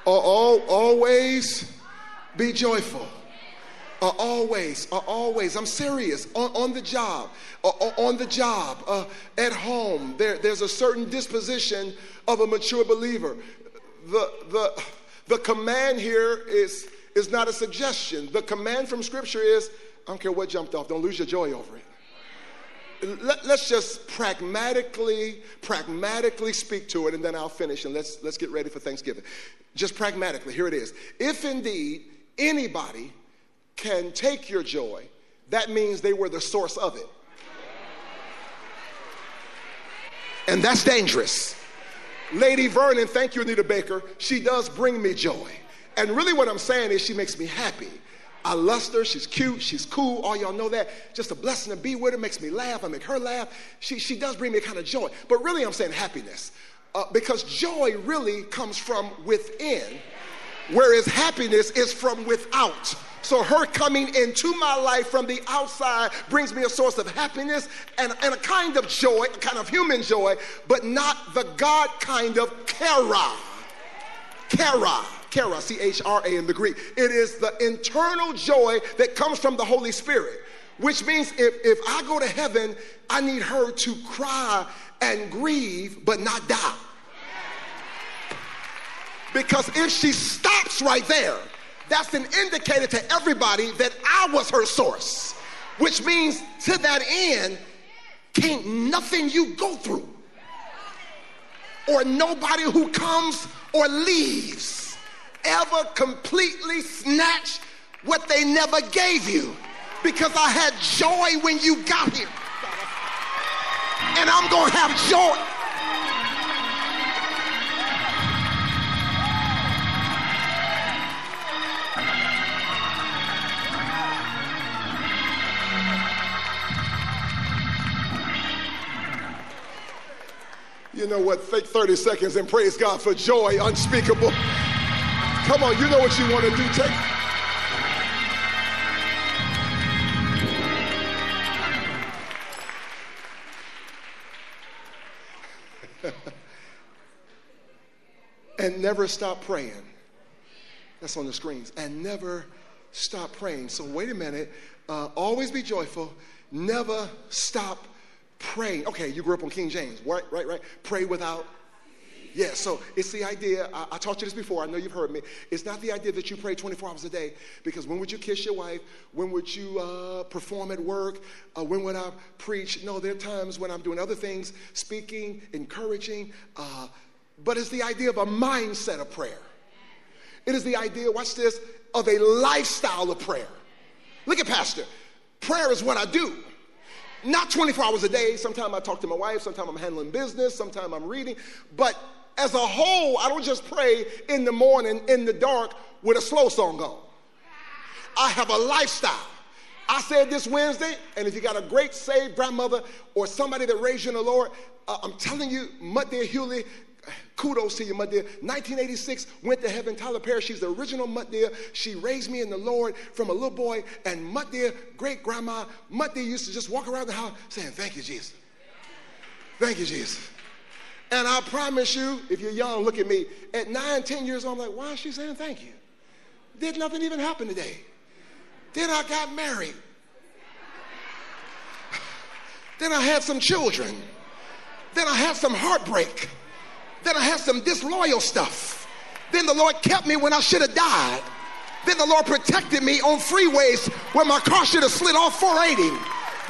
Or always be joyful. Always, I'm serious, on the job, at home. There's a certain disposition of a mature believer. The command here is not a suggestion. The command from Scripture is, I don't care what jumped off, don't lose your joy over it. Let's just pragmatically speak to it, and then I'll finish, and let's get ready for Thanksgiving. Just pragmatically, here it is. If indeed anybody can take your joy, that means they were the source of it. And that's dangerous. Lady Vernon, thank you, Anita Baker. She does bring me joy. And really what I'm saying is she makes me happy. I lust her. She's cute. She's cool. All y'all know that. Just a blessing to be with her. Makes me laugh. I make her laugh. She does bring me a kind of joy. But really I'm saying happiness. Because joy really comes from within, whereas happiness is from without. So her coming into my life from the outside brings me a source of happiness and a kind of joy, a kind of human joy, but not the God kind of Kara, C-H-R-A in the Greek. It is the internal joy that comes from the Holy Spirit, which means if I go to heaven, I need her to cry and grieve, but not die. Because if she stops right there, that's an indicator to everybody that I was her source, which means to that end, can't nothing you go through or nobody who comes or leaves ever completely snatch what they never gave you, because I had joy when you got here, and I'm going to have joy. You know what? Take 30 seconds and praise God for joy unspeakable. Come on, you know what you want to do. Take. And never stop praying. That's on the screens. And never stop praying. So wait a minute. Always be joyful. Never stop praying. Praying. Okay, you grew up on King James, right? Pray without. Yeah, so it's the idea. I taught you this before. I know you've heard me. It's not the idea that you pray 24 hours a day, because when would you kiss your wife? When would you perform at work? When would I preach? No, there are times when I'm doing other things, speaking, encouraging. But it's the idea of a mindset of prayer. It is the idea, watch this, of a lifestyle of prayer. Look at Pastor. Prayer is what I do. Not 24 hours a day. Sometimes I talk to my wife. Sometimes I'm handling business. Sometimes I'm reading. But as a whole, I don't just pray in the morning, in the dark, with a slow song on. I have a lifestyle. I said this Wednesday, and if you got a great saved grandmother or somebody that raised you in the Lord, I'm telling you, Mutt Deer Hewley, kudos to you, Mutt Deer. 1986, went to heaven. Tyler Perry, she's the original Mutt Deer. She raised me in the Lord from a little boy. And Mutt Deer, great grandma, Mutt Deer used to just walk around the house saying, thank you, Jesus. Thank you, Jesus. And I promise you, if you're young, look at me. At 9, 10 years old, I'm like, why is she saying thank you? Did nothing even happen today? Then I got married. Then I had some children. Then I had some heartbreak. Then I had some disloyal stuff. Then the Lord kept me when I should have died. Then the Lord protected me on freeways where my car should have slid off 480.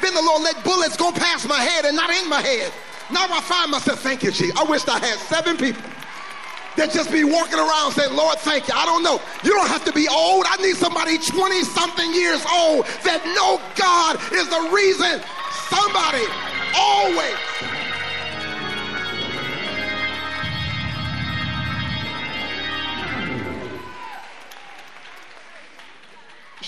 Then the Lord let bullets go past my head and not in my head. Now I find myself, thank you, Jesus. I wish I had 7 people that just be walking around saying, Lord, thank you. I don't know. You don't have to be old. I need somebody 20-something years old that know God is the reason. Somebody always...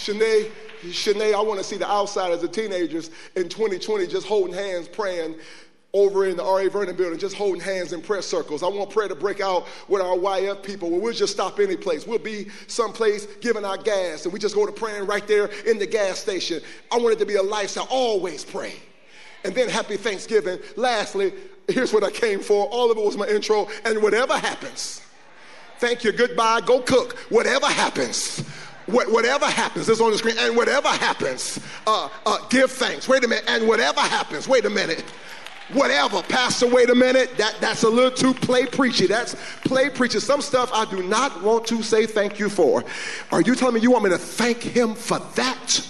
Shanae, I want to see the outsiders, the teenagers in 2020 just holding hands, praying over in the R.A. Vernon building, just holding hands in prayer circles. I want prayer to break out with our YF people, where we'll just stop any place. We'll be someplace giving our gas, and we just go to praying right there in the gas station. I want it to be a lifestyle. Always pray. and then happy Thanksgiving. Lastly, here's what I came for. All of it was my intro. And whatever happens, thank you, goodbye, go cook. Whatever happens, whatever happens, it's on the screen. And whatever happens, give thanks. Wait a minute. And whatever happens, wait a minute. Whatever, pastor, wait a minute. That's a little too play preachy. That's play preachy. Some stuff I do not want to say thank you for. Are you telling me you want me to thank him for that?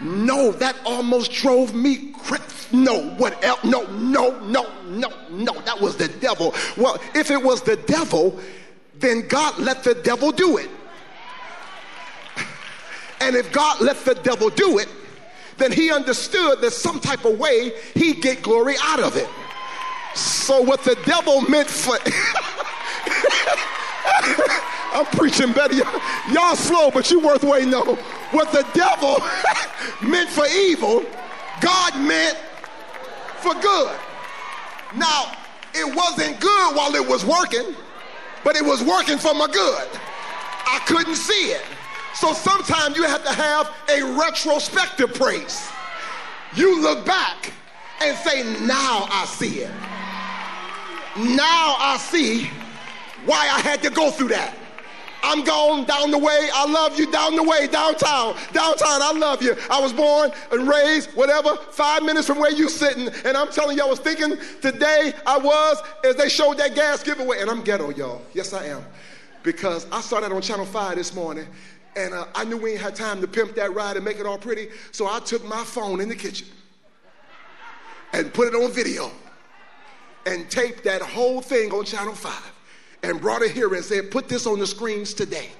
No, that almost drove me crazy. No, what else? No. That was the devil. Well, if it was the devil, then God let the devil do it. And if God let the devil do it, then he understood that some type of way he'd get glory out of it. So what the devil meant for... I'm preaching better. Y'all slow, but you worth waiting on. What the devil meant for evil, God meant for good. Now, it wasn't good while it was working, but it was working for my good. I couldn't see it. So sometimes you have to have a retrospective praise. You look back and say, now I see it. Now I see why I had to go through that. I'm gone down the way. I love you down the way, downtown. Downtown, I love you. I was born and raised, whatever, 5 minutes from where you sitting. And I'm telling you, I was thinking today I was as they showed that gas giveaway. And I'm ghetto, y'all. Yes, I am. Because I saw that on Channel 5 this morning. And I knew we ain't had time to pimp that ride and make it all pretty. So I took my phone in the kitchen and put it on video and taped that whole thing on Channel 5 and brought it here and said, put this on the screens today.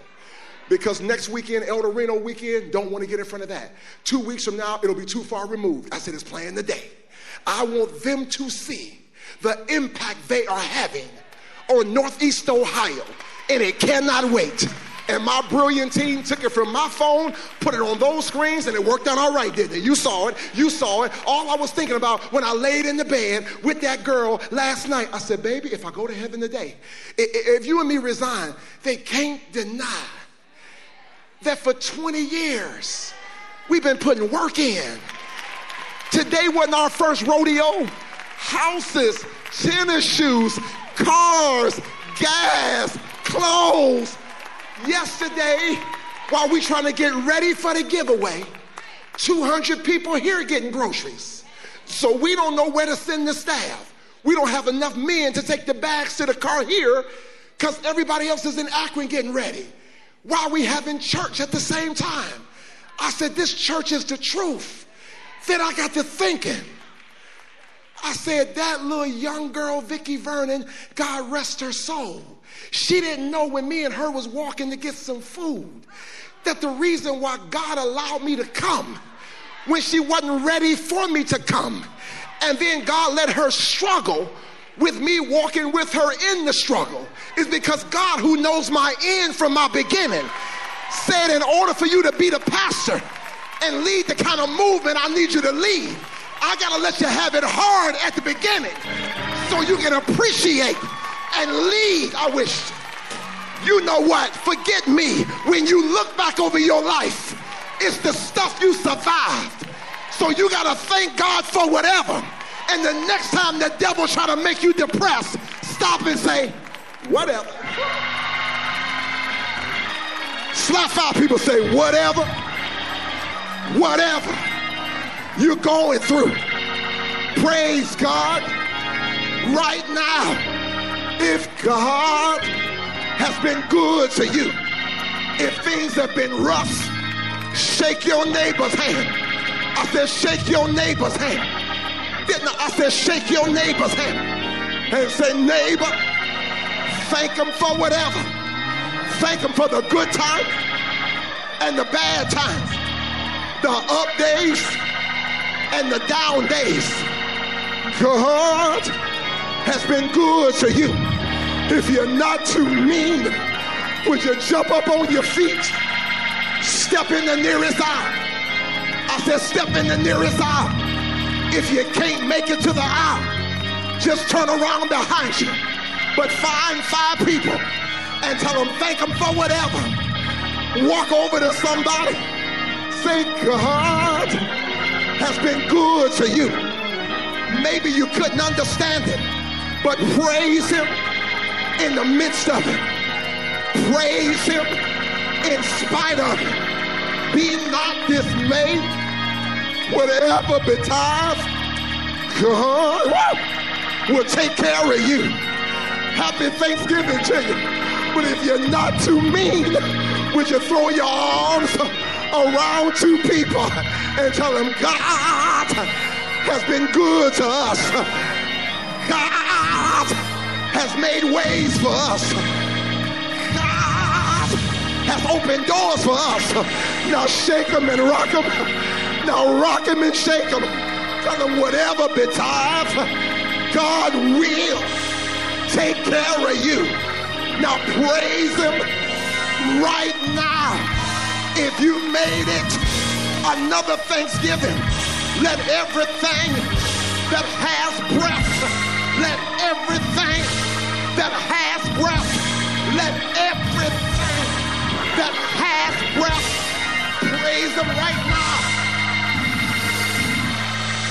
Because next weekend, Elder Reno weekend, don't want to get in front of that. 2 weeks from now, it'll be too far removed. I said, it's playing today. I want them to see the impact they are having on Northeast Ohio. And it cannot wait. And my brilliant team took it from my phone, put it on those screens, and it worked out all right, didn't it? You saw it. You saw it. All I was thinking about when I laid in the bed with that girl last night, I said, baby, if I go to heaven today, if you and me resign, they can't deny that for 20 years we've been putting work in. Today wasn't our first rodeo. Houses, tennis shoes, cars, gas, clothes. Yesterday, while we trying to get ready for the giveaway, 200 people here getting groceries. So we don't know where to send the staff. We don't have enough men to take the bags to the car here because everybody else is in Akron getting ready. While we having church at the same time, I said, this church is the truth. Then I got to thinking. I said, that little young girl, Vicky Vernon, God rest her soul. She didn't know when me and her was walking to get some food that the reason why God allowed me to come when she wasn't ready for me to come. And then God let her struggle with me walking with her in the struggle is because God, who knows my end from my beginning, said in order for you to be the pastor and lead the kind of movement I need you to lead, I gotta let you have it hard at the beginning so you can appreciate and lead. I wish, you know what, forget me. When you look back over your life, it's the stuff you survived. So you gotta thank God for whatever. And the next time the devil try to make you depressed, stop and say, whatever. Slap five people, say, whatever. Whatever you're going through, praise God right now. If God has been good to you, if things have been rough, shake your neighbor's hand. I said, shake your neighbor's hand. Didn't I? I said, shake your neighbor's hand and say, neighbor, thank him for whatever. Thank him for the good times and the bad times, the up days and the down days. God has been good to you. If you're not too mean, would you jump up on your feet? Step in the nearest aisle. I said, step in the nearest aisle. If you can't make it to the aisle, just turn around behind you. But find five people and tell them, thank them for whatever. Walk over to somebody. Say, God has been good to you. Maybe you couldn't understand it, but praise him in the midst of it. Praise him in spite of it. Be not dismayed, whatever betides, God will take care of you. Happy Thanksgiving to you. But if you're not too mean, would you throw your arms around two people and tell them, God has been good to us. God has made ways for us. God has opened doors for us. Now shake them and rock them. Now rock them and shake them. Tell them whatever betides, God will take care of you. Now praise him right now. If you made it another Thanksgiving, let everything that has breath, let everything that has breath, let everything that has breath praise him right now.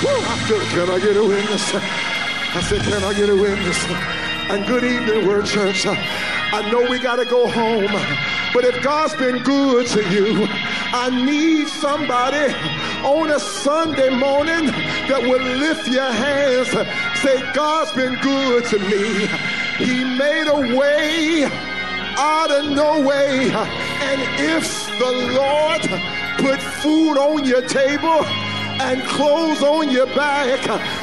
Woo, I feel, can I get a witness? I said, can I get a witness? And good evening, Word Church. I know we got to go home, but if God's been good to you, I need somebody on a Sunday morning that will lift your hands, say, God's been good to me. He made a way out of no way. And if the Lord put food on your table and clothes on your back,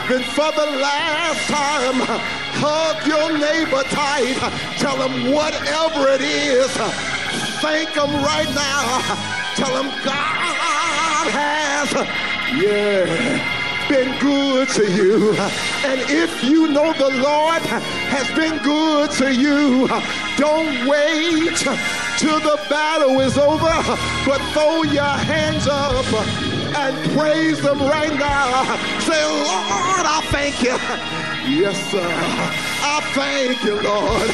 then for the last time, hug your neighbor tight. Tell them whatever it is, thank them right now. Tell them God has, been good to you. And if you know the Lord has been good to you, don't wait till the battle is over, but throw your hands up and praise them right now. Say, Lord, I thank you. Yes, sir. I thank you, Lord.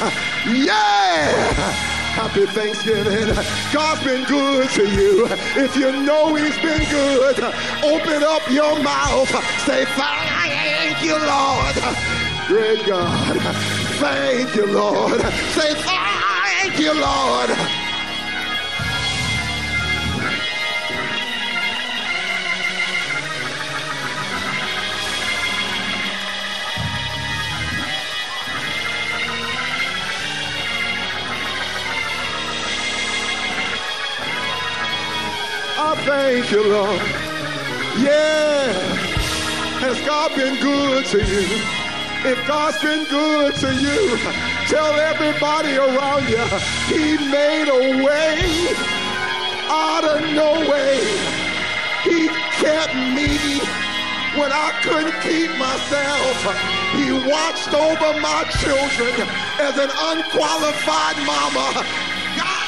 Yeah. Happy Thanksgiving. God's been good to you. If you know he's been good, open up your mouth. Say, thank you, Lord. Great God. Thank you, Lord. Say, thank you, Lord. Thank you, Lord. Yeah. Has God been good to you? If God's been good to you, tell everybody around you, he made a way out of no way. He kept me when I couldn't keep myself. He watched over my children as an unqualified mama. God.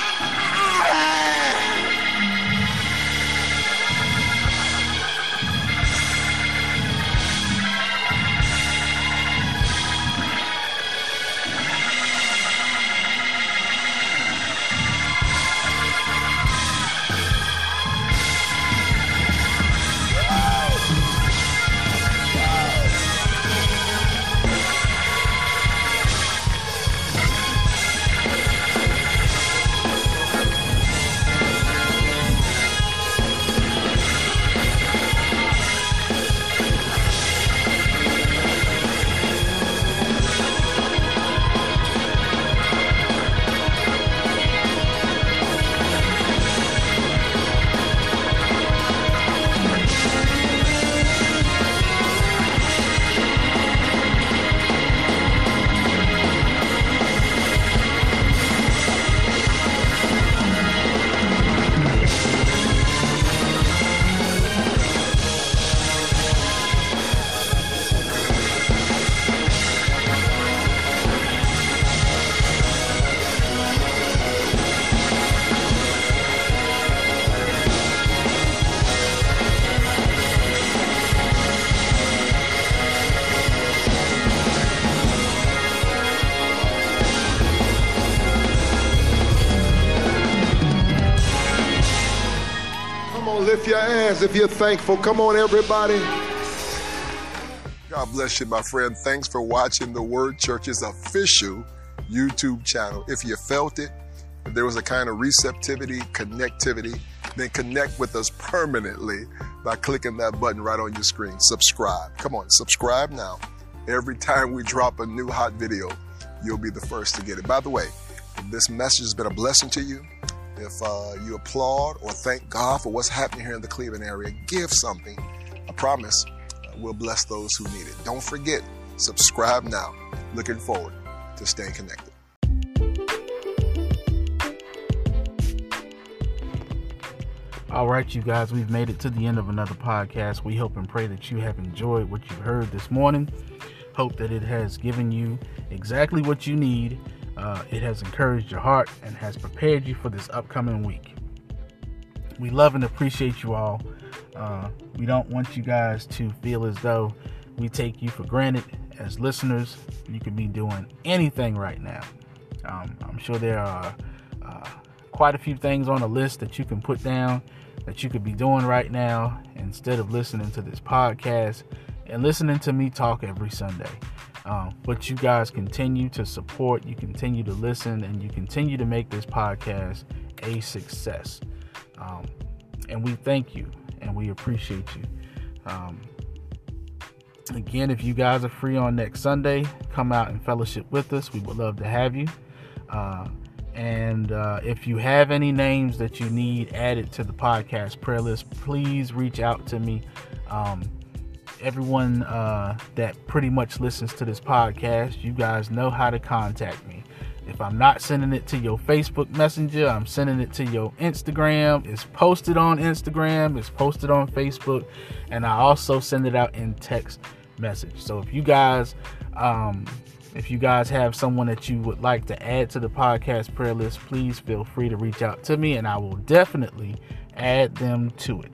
If you're thankful, come on, everybody. God bless you, my friend. Thanks for watching the Word Church's official YouTube channel. If you felt it, if there was a kind of receptivity, connectivity, then connect with us permanently by clicking that button right on your screen. Subscribe. Come on, subscribe now. Every time we drop a new hot video, you'll be the first to get it. By the way, if this message has been a blessing to you, if you applaud or thank God for what's happening here in the Cleveland area, give something. I promise we'll bless those who need it. Don't forget, subscribe now. Looking forward to staying connected. All right, you guys, we've made it to the end of another podcast. We hope and pray that you have enjoyed what you've heard this morning. Hope that it has given you exactly what you need. It has encouraged your heart and has prepared you for this upcoming week. We love and appreciate you all. We don't want you guys to feel as though we take you for granted as listeners. You could be doing anything right now. I'm sure there are quite a few things on the list that you can put down that you could be doing right now instead of listening to this podcast and listening to me talk every Sunday. But you guys continue to support, you continue to listen, and you continue to make this podcast a success. And we thank you, and we appreciate you. Again, if you guys are free on next Sunday, come out and fellowship with us. We would love to have you. And if you have any names that you need added to the podcast prayer list, please reach out to me. Everyone that pretty much listens to this podcast, you guys know how to contact me. If I'm not sending it to your Facebook Messenger, I'm sending it to your Instagram. It's posted on Instagram. It's posted on Facebook. And I also send it out in text message. So if you guys have someone that you would like to add to the podcast prayer list, please feel free to reach out to me and I will definitely add them to it.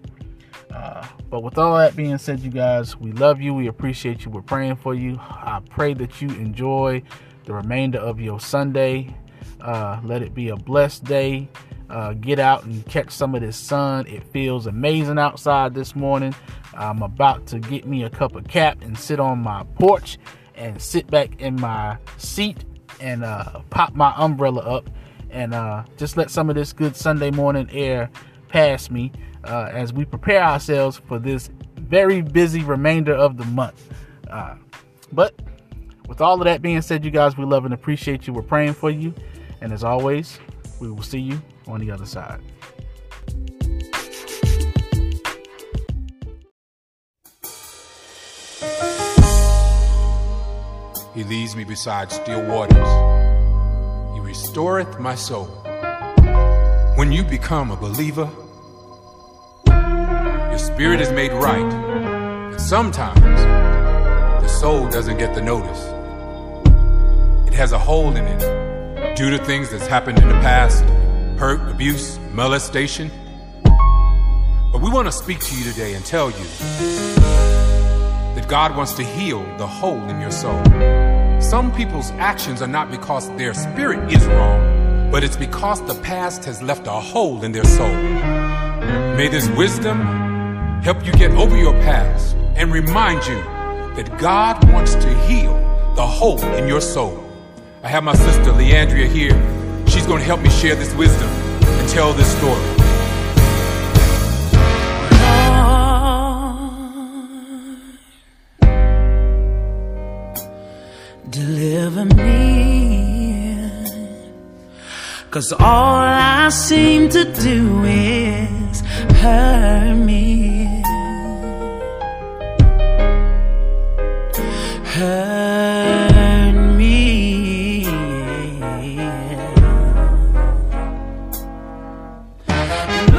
But with all that being said, you guys, we love you. We appreciate you. We're praying for you. I pray that you enjoy the remainder of your Sunday. Let it be a blessed day. Get out and catch some of this sun. It feels amazing outside this morning. I'm about to get me a cup of cap and sit on my porch and sit back in my seat and pop my umbrella up and just let some of this good Sunday morning air pass me. As we prepare ourselves for this very busy remainder of the month. But with all of that being said, you guys, we love and appreciate you. We're praying for you. And as always, we will see you on the other side. He leads me beside still waters. He restoreth my soul. When you become a believer, your spirit is made right, but sometimes the soul doesn't get the notice. It has a hole in it due to things that's happened in the past, hurt, abuse, molestation. But we want to speak to you today and tell you that God wants to heal the hole in your soul. Some people's actions are not because their spirit is wrong, but it's because the past has left a hole in their soul. May this wisdom help you get over your past and remind you that God wants to heal the hole in your soul. I have my sister Leandria here. She's going to help me share this wisdom and tell this story. Lord, deliver me, 'cause all I seem to do is hurt me. Hurt me, Lord,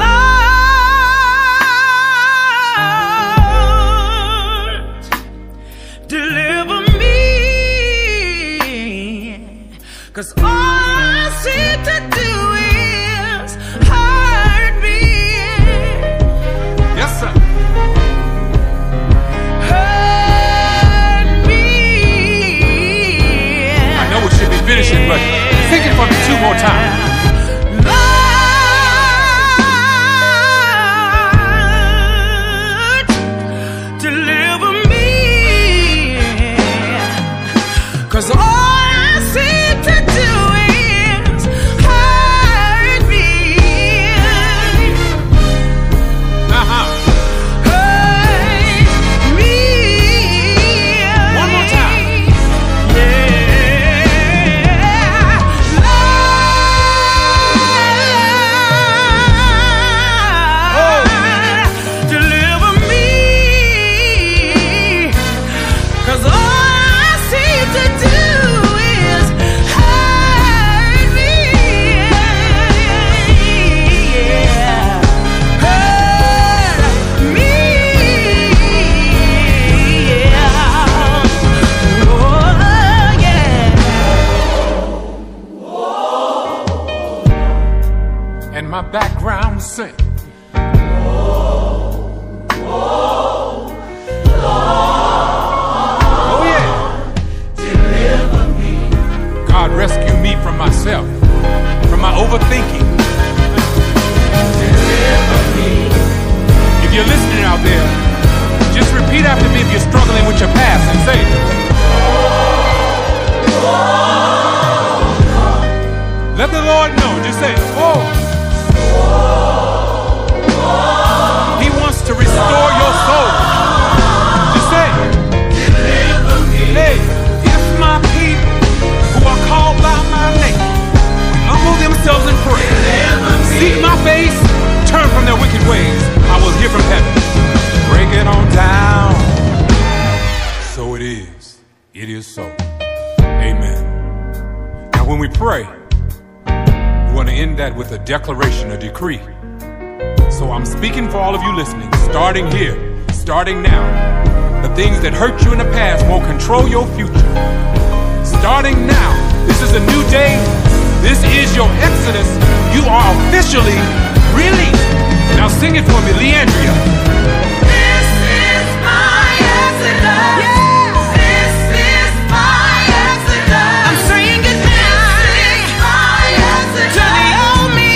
deliver me, 'cause all I seem to do is hurt me. Yes, sir. Finish it, but sing it for me 2 more times. Lord, deliver me, 'Cause all I seem to do is hurt me. Hurt me. One more time. Yeah. Lord, deliver me. 'Cause all to do is hurt me, yeah. Hurt me, yeah. Oh, yeah. And my background sing. Rescue me from myself, from my overthinking. Deliver me. If you're listening out there, just repeat after me if you're struggling with your past and say, oh, oh, oh. Let the Lord know. Just say, oh. Oh, oh. He wants to restore your soul. Just say, deliver me. Hey. Themselves in prayer, seek my face, turn from their wicked ways, I will hear from heaven. Break it on down. So it is so. Amen. Now when we pray, we want to end that with a declaration, a decree. So I'm speaking for all of you listening, starting here, starting now. The things that hurt you in the past won't control your future. Starting now, this is a new day. This is your exodus. You are officially released. Now sing it for me, Leandria. This is my exodus. Yeah. This is my exodus. I'm saying it now. This is my exodus. To the old me.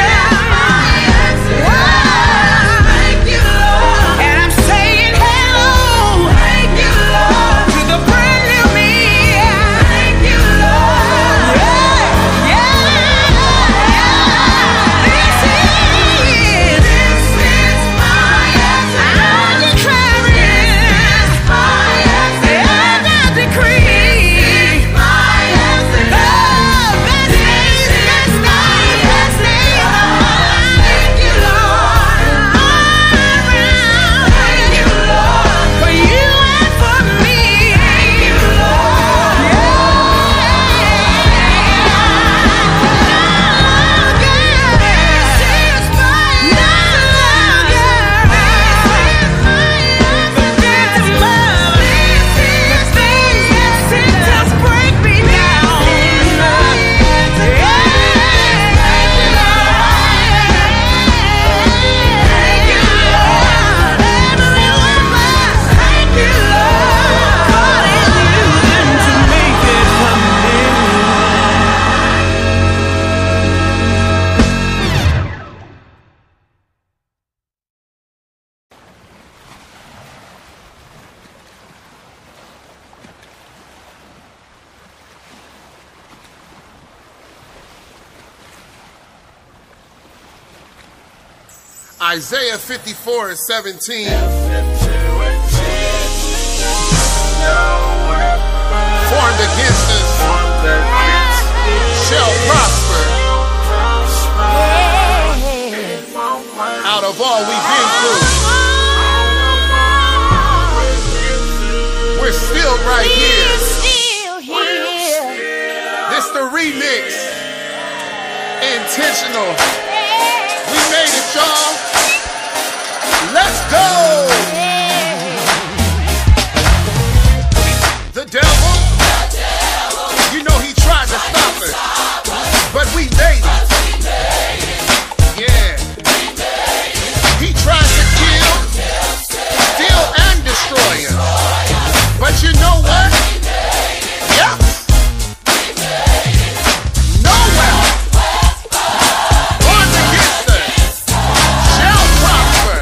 This is my exodus. Wow. Thank you, Lord. And I'm saying hello. Thank you, Lord. To the brand new me. Thank you, Lord. Isaiah 54:17. Formed against us shall prosper. Out of all we've been through, we're still right here. This the remix. Intentional. We made it, y'all. Let's go! The devil, you know he tried to stop us, but we made it. Yeah. He tried to kill, steal, and destroy us. But you know what? Yep. No weapon formed against us shall prosper.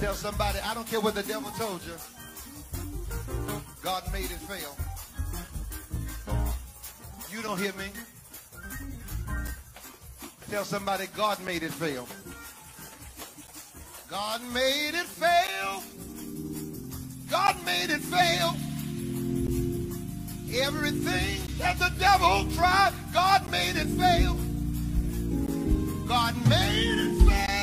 Tell somebody, I don't care what the devil told you. God made it fail. You don't hear me. Tell somebody, God made it fail. God made it fail. God made it fail. Everything that the devil tried, God made it fail. God made it fail.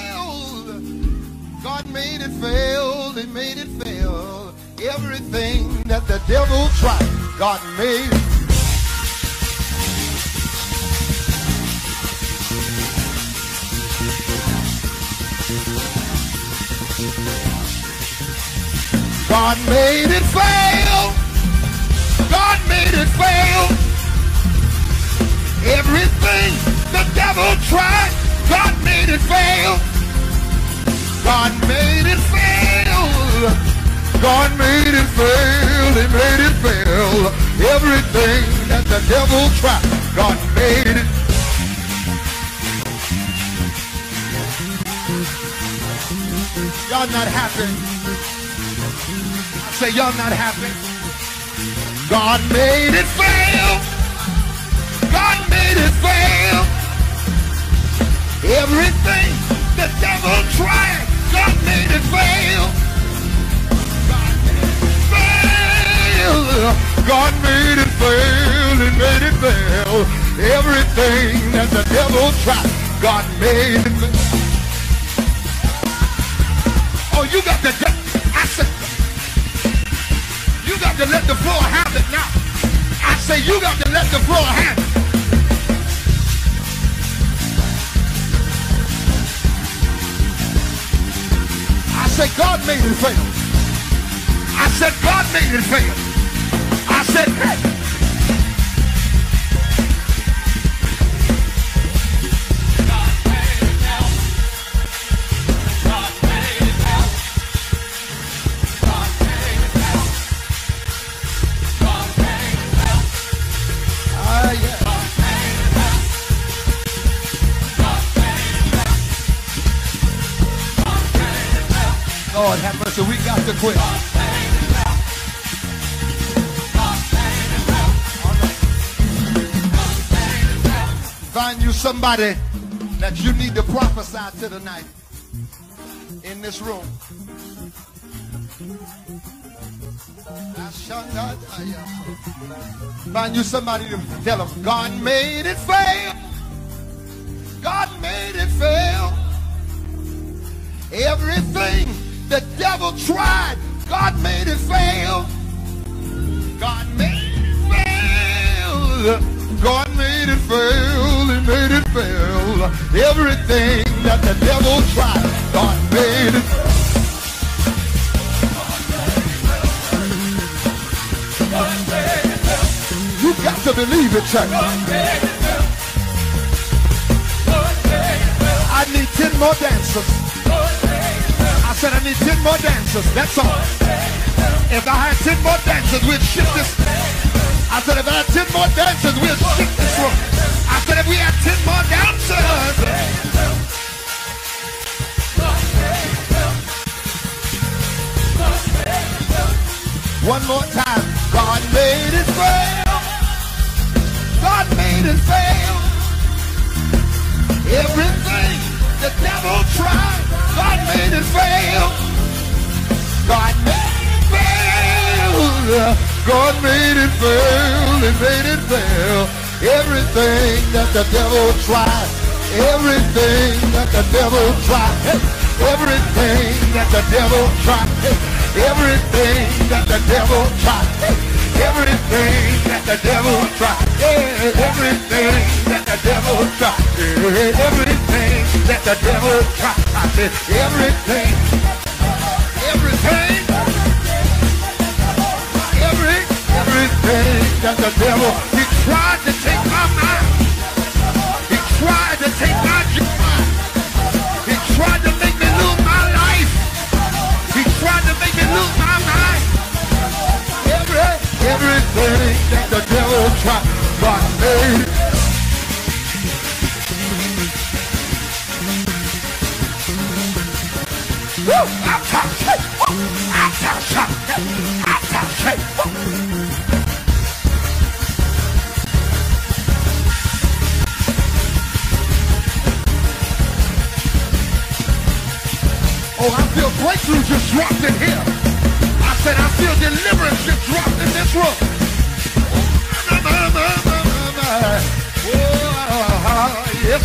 God made it fail. It made it fail. Everything that the devil tried, God made it. God made it fail. God made it fail. Everything the devil tried, God made it fail. God made it fail. God made it fail. He made it fail. Everything that the devil tried, God made it. Y'all not happy. I say y'all not happy. God made it fail. God made it fail. Everything the devil tried, God made it fail. God made it fail. God made it fail. It made it fail. Everything that the devil tried, God made it fail. Oh, you got to, I said, you got to let the floor have it now. I say you got to let the floor have it. I said God made it fail. I said God made it fail. I said, hey. So we got to quit. Find you somebody that you need to prophesy to tonight in this room. Find you somebody to tell them, God made it fail. God made it fail. Everything the devil tried, God made it fail. God made it fail. God made it fail. He made it fail. Everything that the devil tried, God made it fail. God made it fail. You got to believe it, church. God made it fail. God made it fail. I need 10 more dancers. I said I need 10 more dancers, that's all. If I had 10 more dancers, we'd shift this. I said if I had 10 more dancers, we'd shift this room. I said if we had 10 more dancers. One more time. God made it fail. God made it fail. Everything the devil tried, God made it fail. God made it fail. God made it fail. He made it fail. Everything that the devil tried. Everything that the devil tried. Everything that the devil tried. Everything that the devil tried. Everything that the devil tried. Everything that the devil tried. Everything that the devil tried. I said everything. Everything. Everything that the devil. He tried to take my mind. He tried to take my joy. He tried to make me lose my life. He tried to make me lose my mind. Everything that the devil tried, God made it. Oh, I feel breakthrough just dropped in here. I said I feel deliverance just dropped in this room. Oh, yes.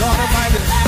God Almighty.